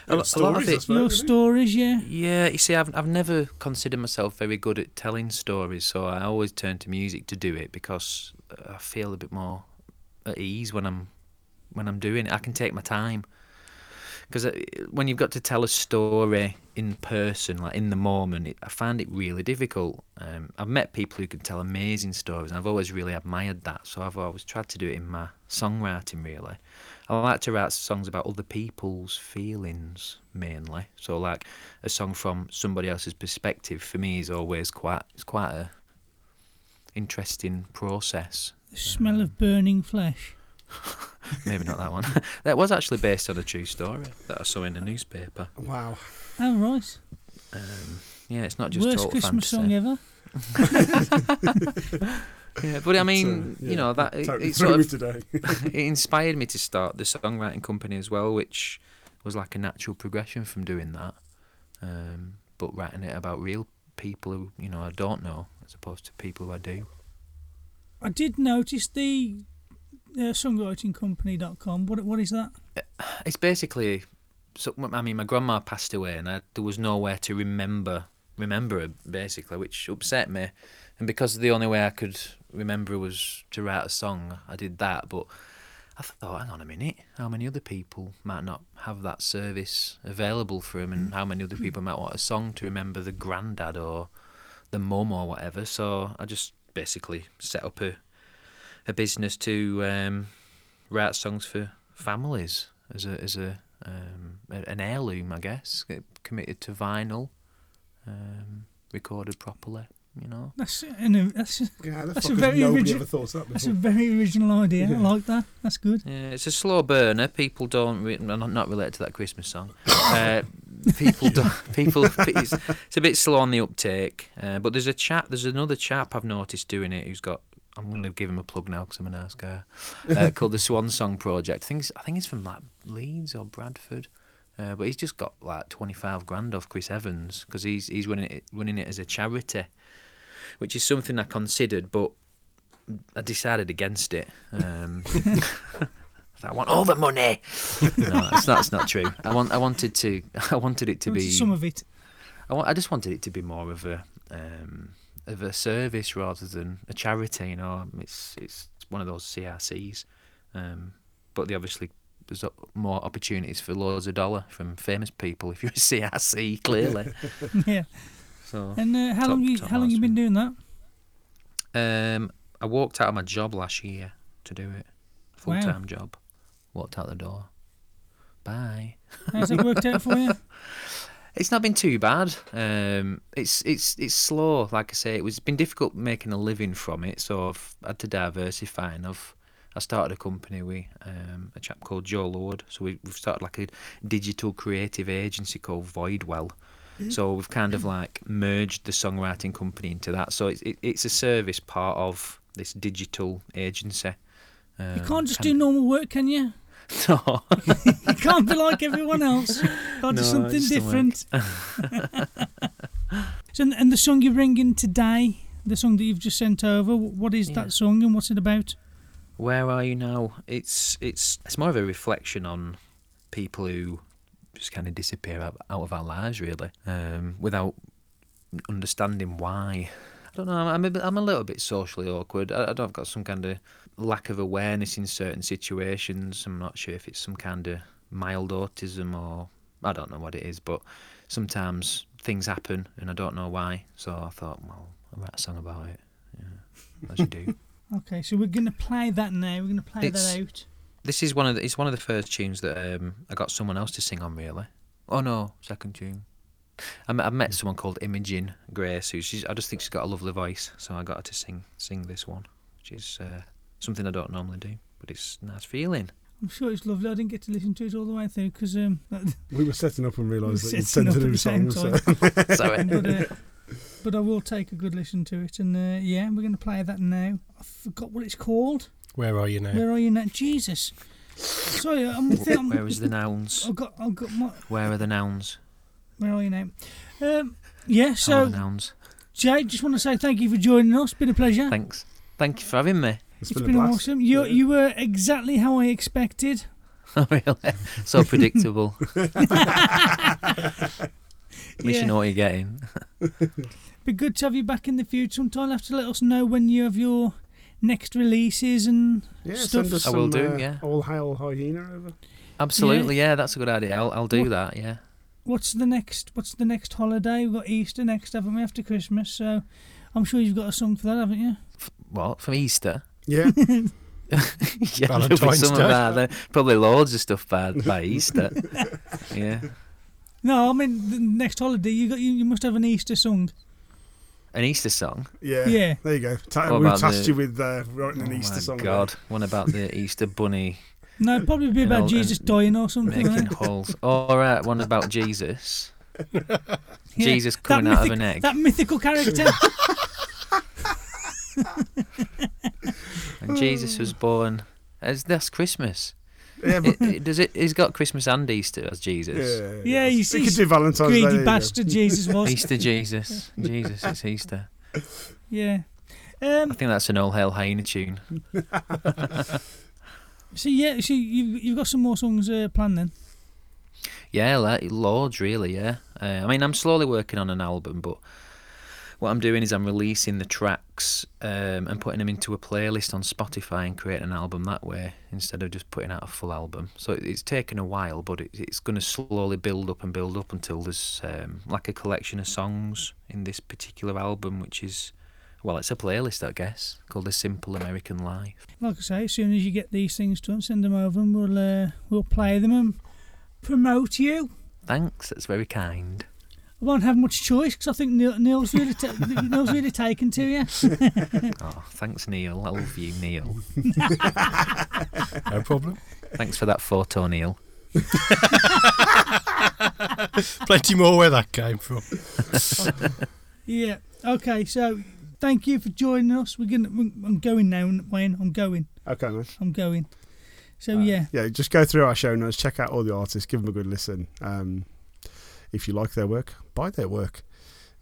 a, a stories, lot of it, your stories, yeah. Yeah, you see, I've I've never considered myself very good at telling stories, so I always turn to music to do it because I feel a bit more at ease when I'm when I'm doing it. I can take my time because when you've got to tell a story in person, like in the moment, it, I find it really difficult. Um, I've met people who can tell amazing stories, and I've always really admired that. So I've always tried to do it in my songwriting, really. I like to write songs about other people's feelings mainly. So like a song from somebody else's perspective for me is always quite it's quite a interesting process. The smell um, of burning flesh. Maybe not that one. That was actually based on a true story that I saw in a newspaper. Wow. Oh right. Um, yeah, it's not just worst total Christmas fantasy. Song ever. Yeah, but I mean, uh, yeah, you know, that it, it sort of today. It inspired me to start the songwriting company as well, which was like a natural progression from doing that. Um, but writing it about real people who, you know, I don't know, as opposed to people who I do. I did notice the uh, songwriting company dot com. What what is that? It's basically, so, I mean, my grandma passed away, and I, there was nowhere to remember remember her basically, which upset me. And because the only way I could remember was to write a song, I did that. But I thought, hang on a minute, how many other people might not have that service available for them, and how many other people might want a song to remember the granddad or the mum or whatever? So I just basically set up a a business to um, write songs for families as a as a um, an heirloom, I guess, committed to vinyl, um, recorded properly. You know, that's an, that's yeah, that's, that's a very original. Ever thought that that's a very original idea. Yeah. I like that. That's good. Yeah, it's a slow burner. People don't. Re- I'm not related to that Christmas song. uh, people don't. People. It's, it's a bit slow on the uptake. Uh, but there's a chap. There's another chap I've noticed doing it who's got. I'm going to give him a plug now because I'm a nice guy. Uh, called the Swan Song Project. I think it's, I think it's from like Leeds or Bradford. Uh, but he's just got like twenty-five grand off Chris Evans because he's he's running it running it as a charity, which is something I considered, but I decided against it. Um, I want all the money. No, that's, that's not true. I want I wanted to I wanted it to I wanted be some of it. I want, I just wanted it to be more of a um, of a service rather than a charity. You know, it's it's one of those C R Cs, um, but they obviously. There's more opportunities for loads of dollar from famous people if you're a C R C, clearly. Yeah. So. And uh, how top, long you how long you been doing that? Um, I walked out of my job last year to do it. Full time wow. job. Walked out the door. Bye. How's it worked out for you? It's not been too bad. Um, it's it's it's slow. Like I say, it was been difficult making a living from it, so I've had to diversify, and I've. I started a company with um, a chap called Joe Lord. So we, we've started like a digital creative agency called Voidwell. So we've kind of like merged the songwriting company into that. So it's it, it's a service part of this digital agency. Um, you can't just do normal work, can you? No. You can't be like everyone else. You can't no, do something different. So, and the song you're bringing today, the song that you've just sent over, what is yeah. that song and what's it about? Where Are You Now? It's it's it's more of a reflection on people who just kind of disappear out, out of our lives, really, um, without understanding why. I don't know. I'm a, I'm a little bit socially awkward. I, I don't I've got some kind of lack of awareness in certain situations. I'm not sure if it's some kind of mild autism or I don't know what it is, but sometimes things happen and I don't know why. So I thought, well, I'll write a song about it, yeah, as you do. Okay, so we're going to play that now. We're going to play it's, that out. This is one of the, it's one of the first tunes that um, I got someone else to sing on, really. Oh no, second tune. I met, I met someone called Imogen Grace, who she's, I just think she's got a lovely voice, so I got her to sing sing this one, which is uh, something I don't normally do, but it's a nice feeling. I'm sure it's lovely. I didn't get to listen to it all the way through because um, we were setting up and realised that you'd sent a new song. So. Sorry. But, uh, but I will take a good listen to it, and uh, yeah, we're going to play that now. I forgot what it's called. Where are you now? Where are you now? Jesus. Sorry, I'm. I'm Where is the nouns? I've got. I've got my. Where are the nouns? Where are you now? Um, yeah. So. Oh, the nouns. Jay, just want to say thank you for joining us. Been a pleasure. Thanks. Thank you for having me. It's, it's been, been awesome. You yeah. you were exactly how I expected. Really? So predictable. At least yeah. you know what you're getting. Be good to have you back in the future sometime. You'll have to let us know when you have your next releases and yeah, stuff. Send us some, I will do, uh, yeah. All Hell Hyena over. Absolutely, yeah. yeah, that's a good idea. I'll I'll do what, that, yeah. What's the next what's the next holiday? We've got Easter next, haven't we, after Christmas, so I'm sure you've got a song for that, haven't you? F- what, for Easter? Yeah. yeah, Valentine's some Day. Of that, probably loads of stuff by, by Easter. yeah. No, I mean the next holiday you got you, you must have an Easter song. An Easter song? Yeah. Yeah. There you go. Ta- we'll task the... you with uh, writing an oh Easter my song. Oh, God. There. One about the Easter bunny. No, it'd probably be about Jesus dying or something. Making right? holes. All right, one about Jesus. yeah, Jesus coming out mythic- of an egg. That mythical character. And Jesus was born. As, that's Christmas. Yeah, but it, it, does it? He's got Christmas and Easter as Jesus. Yeah, yeah, yeah. yeah you see, could do Valentine's greedy Day, bastard yeah. Jesus was. Easter Jesus, Jesus, it's Easter. Yeah, um, I think that's an All Hell Hyena tune. so yeah, so you you've got some more songs uh, planned then. Yeah, like loads really. Yeah, uh, I mean I'm slowly working on an album, but what I'm doing is I'm releasing the tracks um, and putting them into a playlist on Spotify and creating an album that way instead of just putting out a full album. So it's taken a while, but it, it's going to slowly build up and build up until there's um, like a collection of songs in this particular album, which is, well, it's a playlist, I guess, called The Simple American Life. Like I say, as soon as you get these things done, send them over and we'll, uh, we'll play them and promote you. Thanks, that's very kind. I won't have much choice because I think Neil, Neil's, really ta- Neil's really taken to you. Oh, thanks, Neil. I love you, Neil. No problem. Thanks for that photo, Neil. Plenty more where that came from. Yeah. Okay. So, thank you for joining us. We're gonna. I'm going now, Wayne. I'm going. Okay, nice. I'm going. So uh, yeah. Yeah. Just go through our show notes. Check out all the artists. Give them a good listen. Um, If you like their work, buy their work.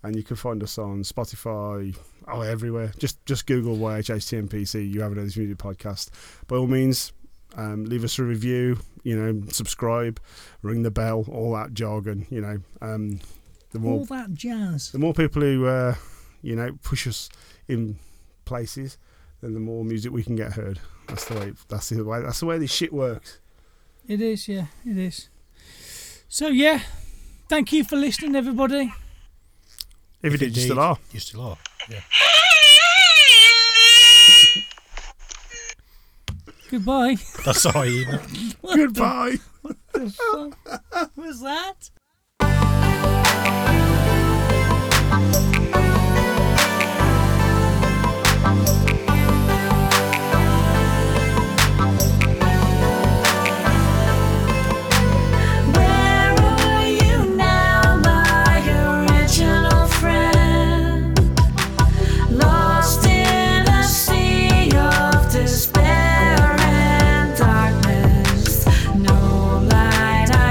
And you can find us on Spotify, oh, everywhere. Just just Google Y H H T M P C, You Haven't Heard This Music Podcast. By all means, um, leave us a review, you know, subscribe, ring the bell, all that jargon, you know. Um, the more, all that jazz. The more people who, uh, you know, push us in places, then the more music we can get heard. That's the way, that's the way, that's the way this shit works. It is, yeah, it is. So, yeah. Thank you for listening, everybody. If you did, you still are. You still are. Yeah. Goodbye. That's all you know. What Goodbye. The, what the fuck was that?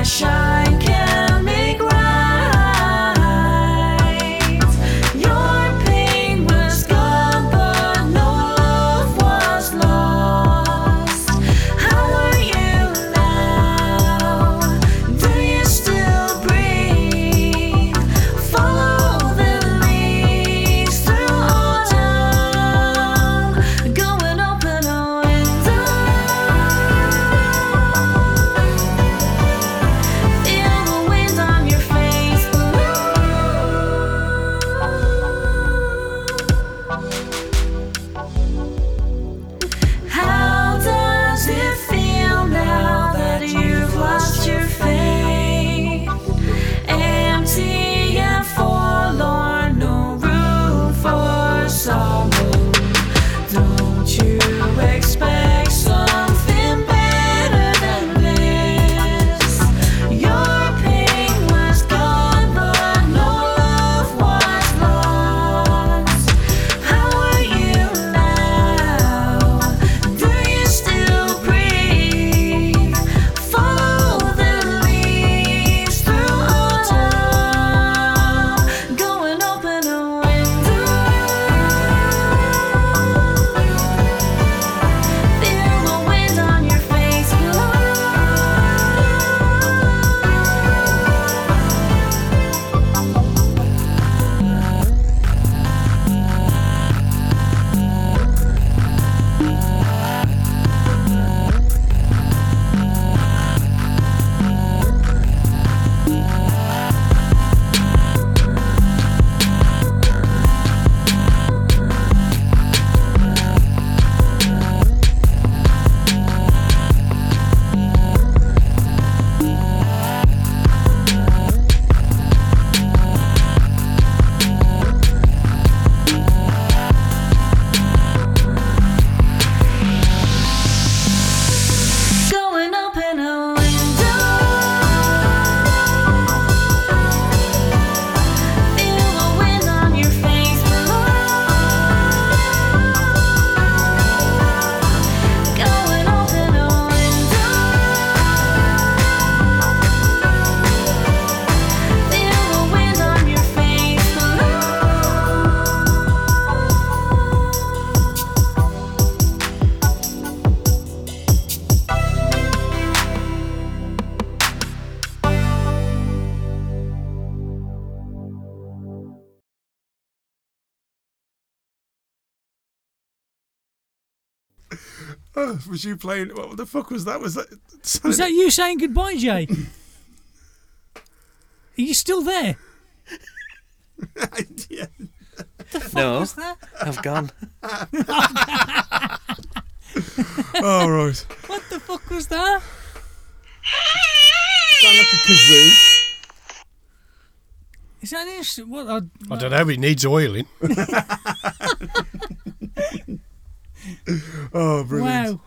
Shine can oh, was you playing? What the fuck was that? Was that? Was that you saying goodbye, Jay? Are you still there? Yeah. What the fuck no, was that? I've gone. Oh, right. What the fuck was that? Sound like a kazoo. Is that it? What, I, I don't know. It needs oiling. Oh, brilliant! Wow.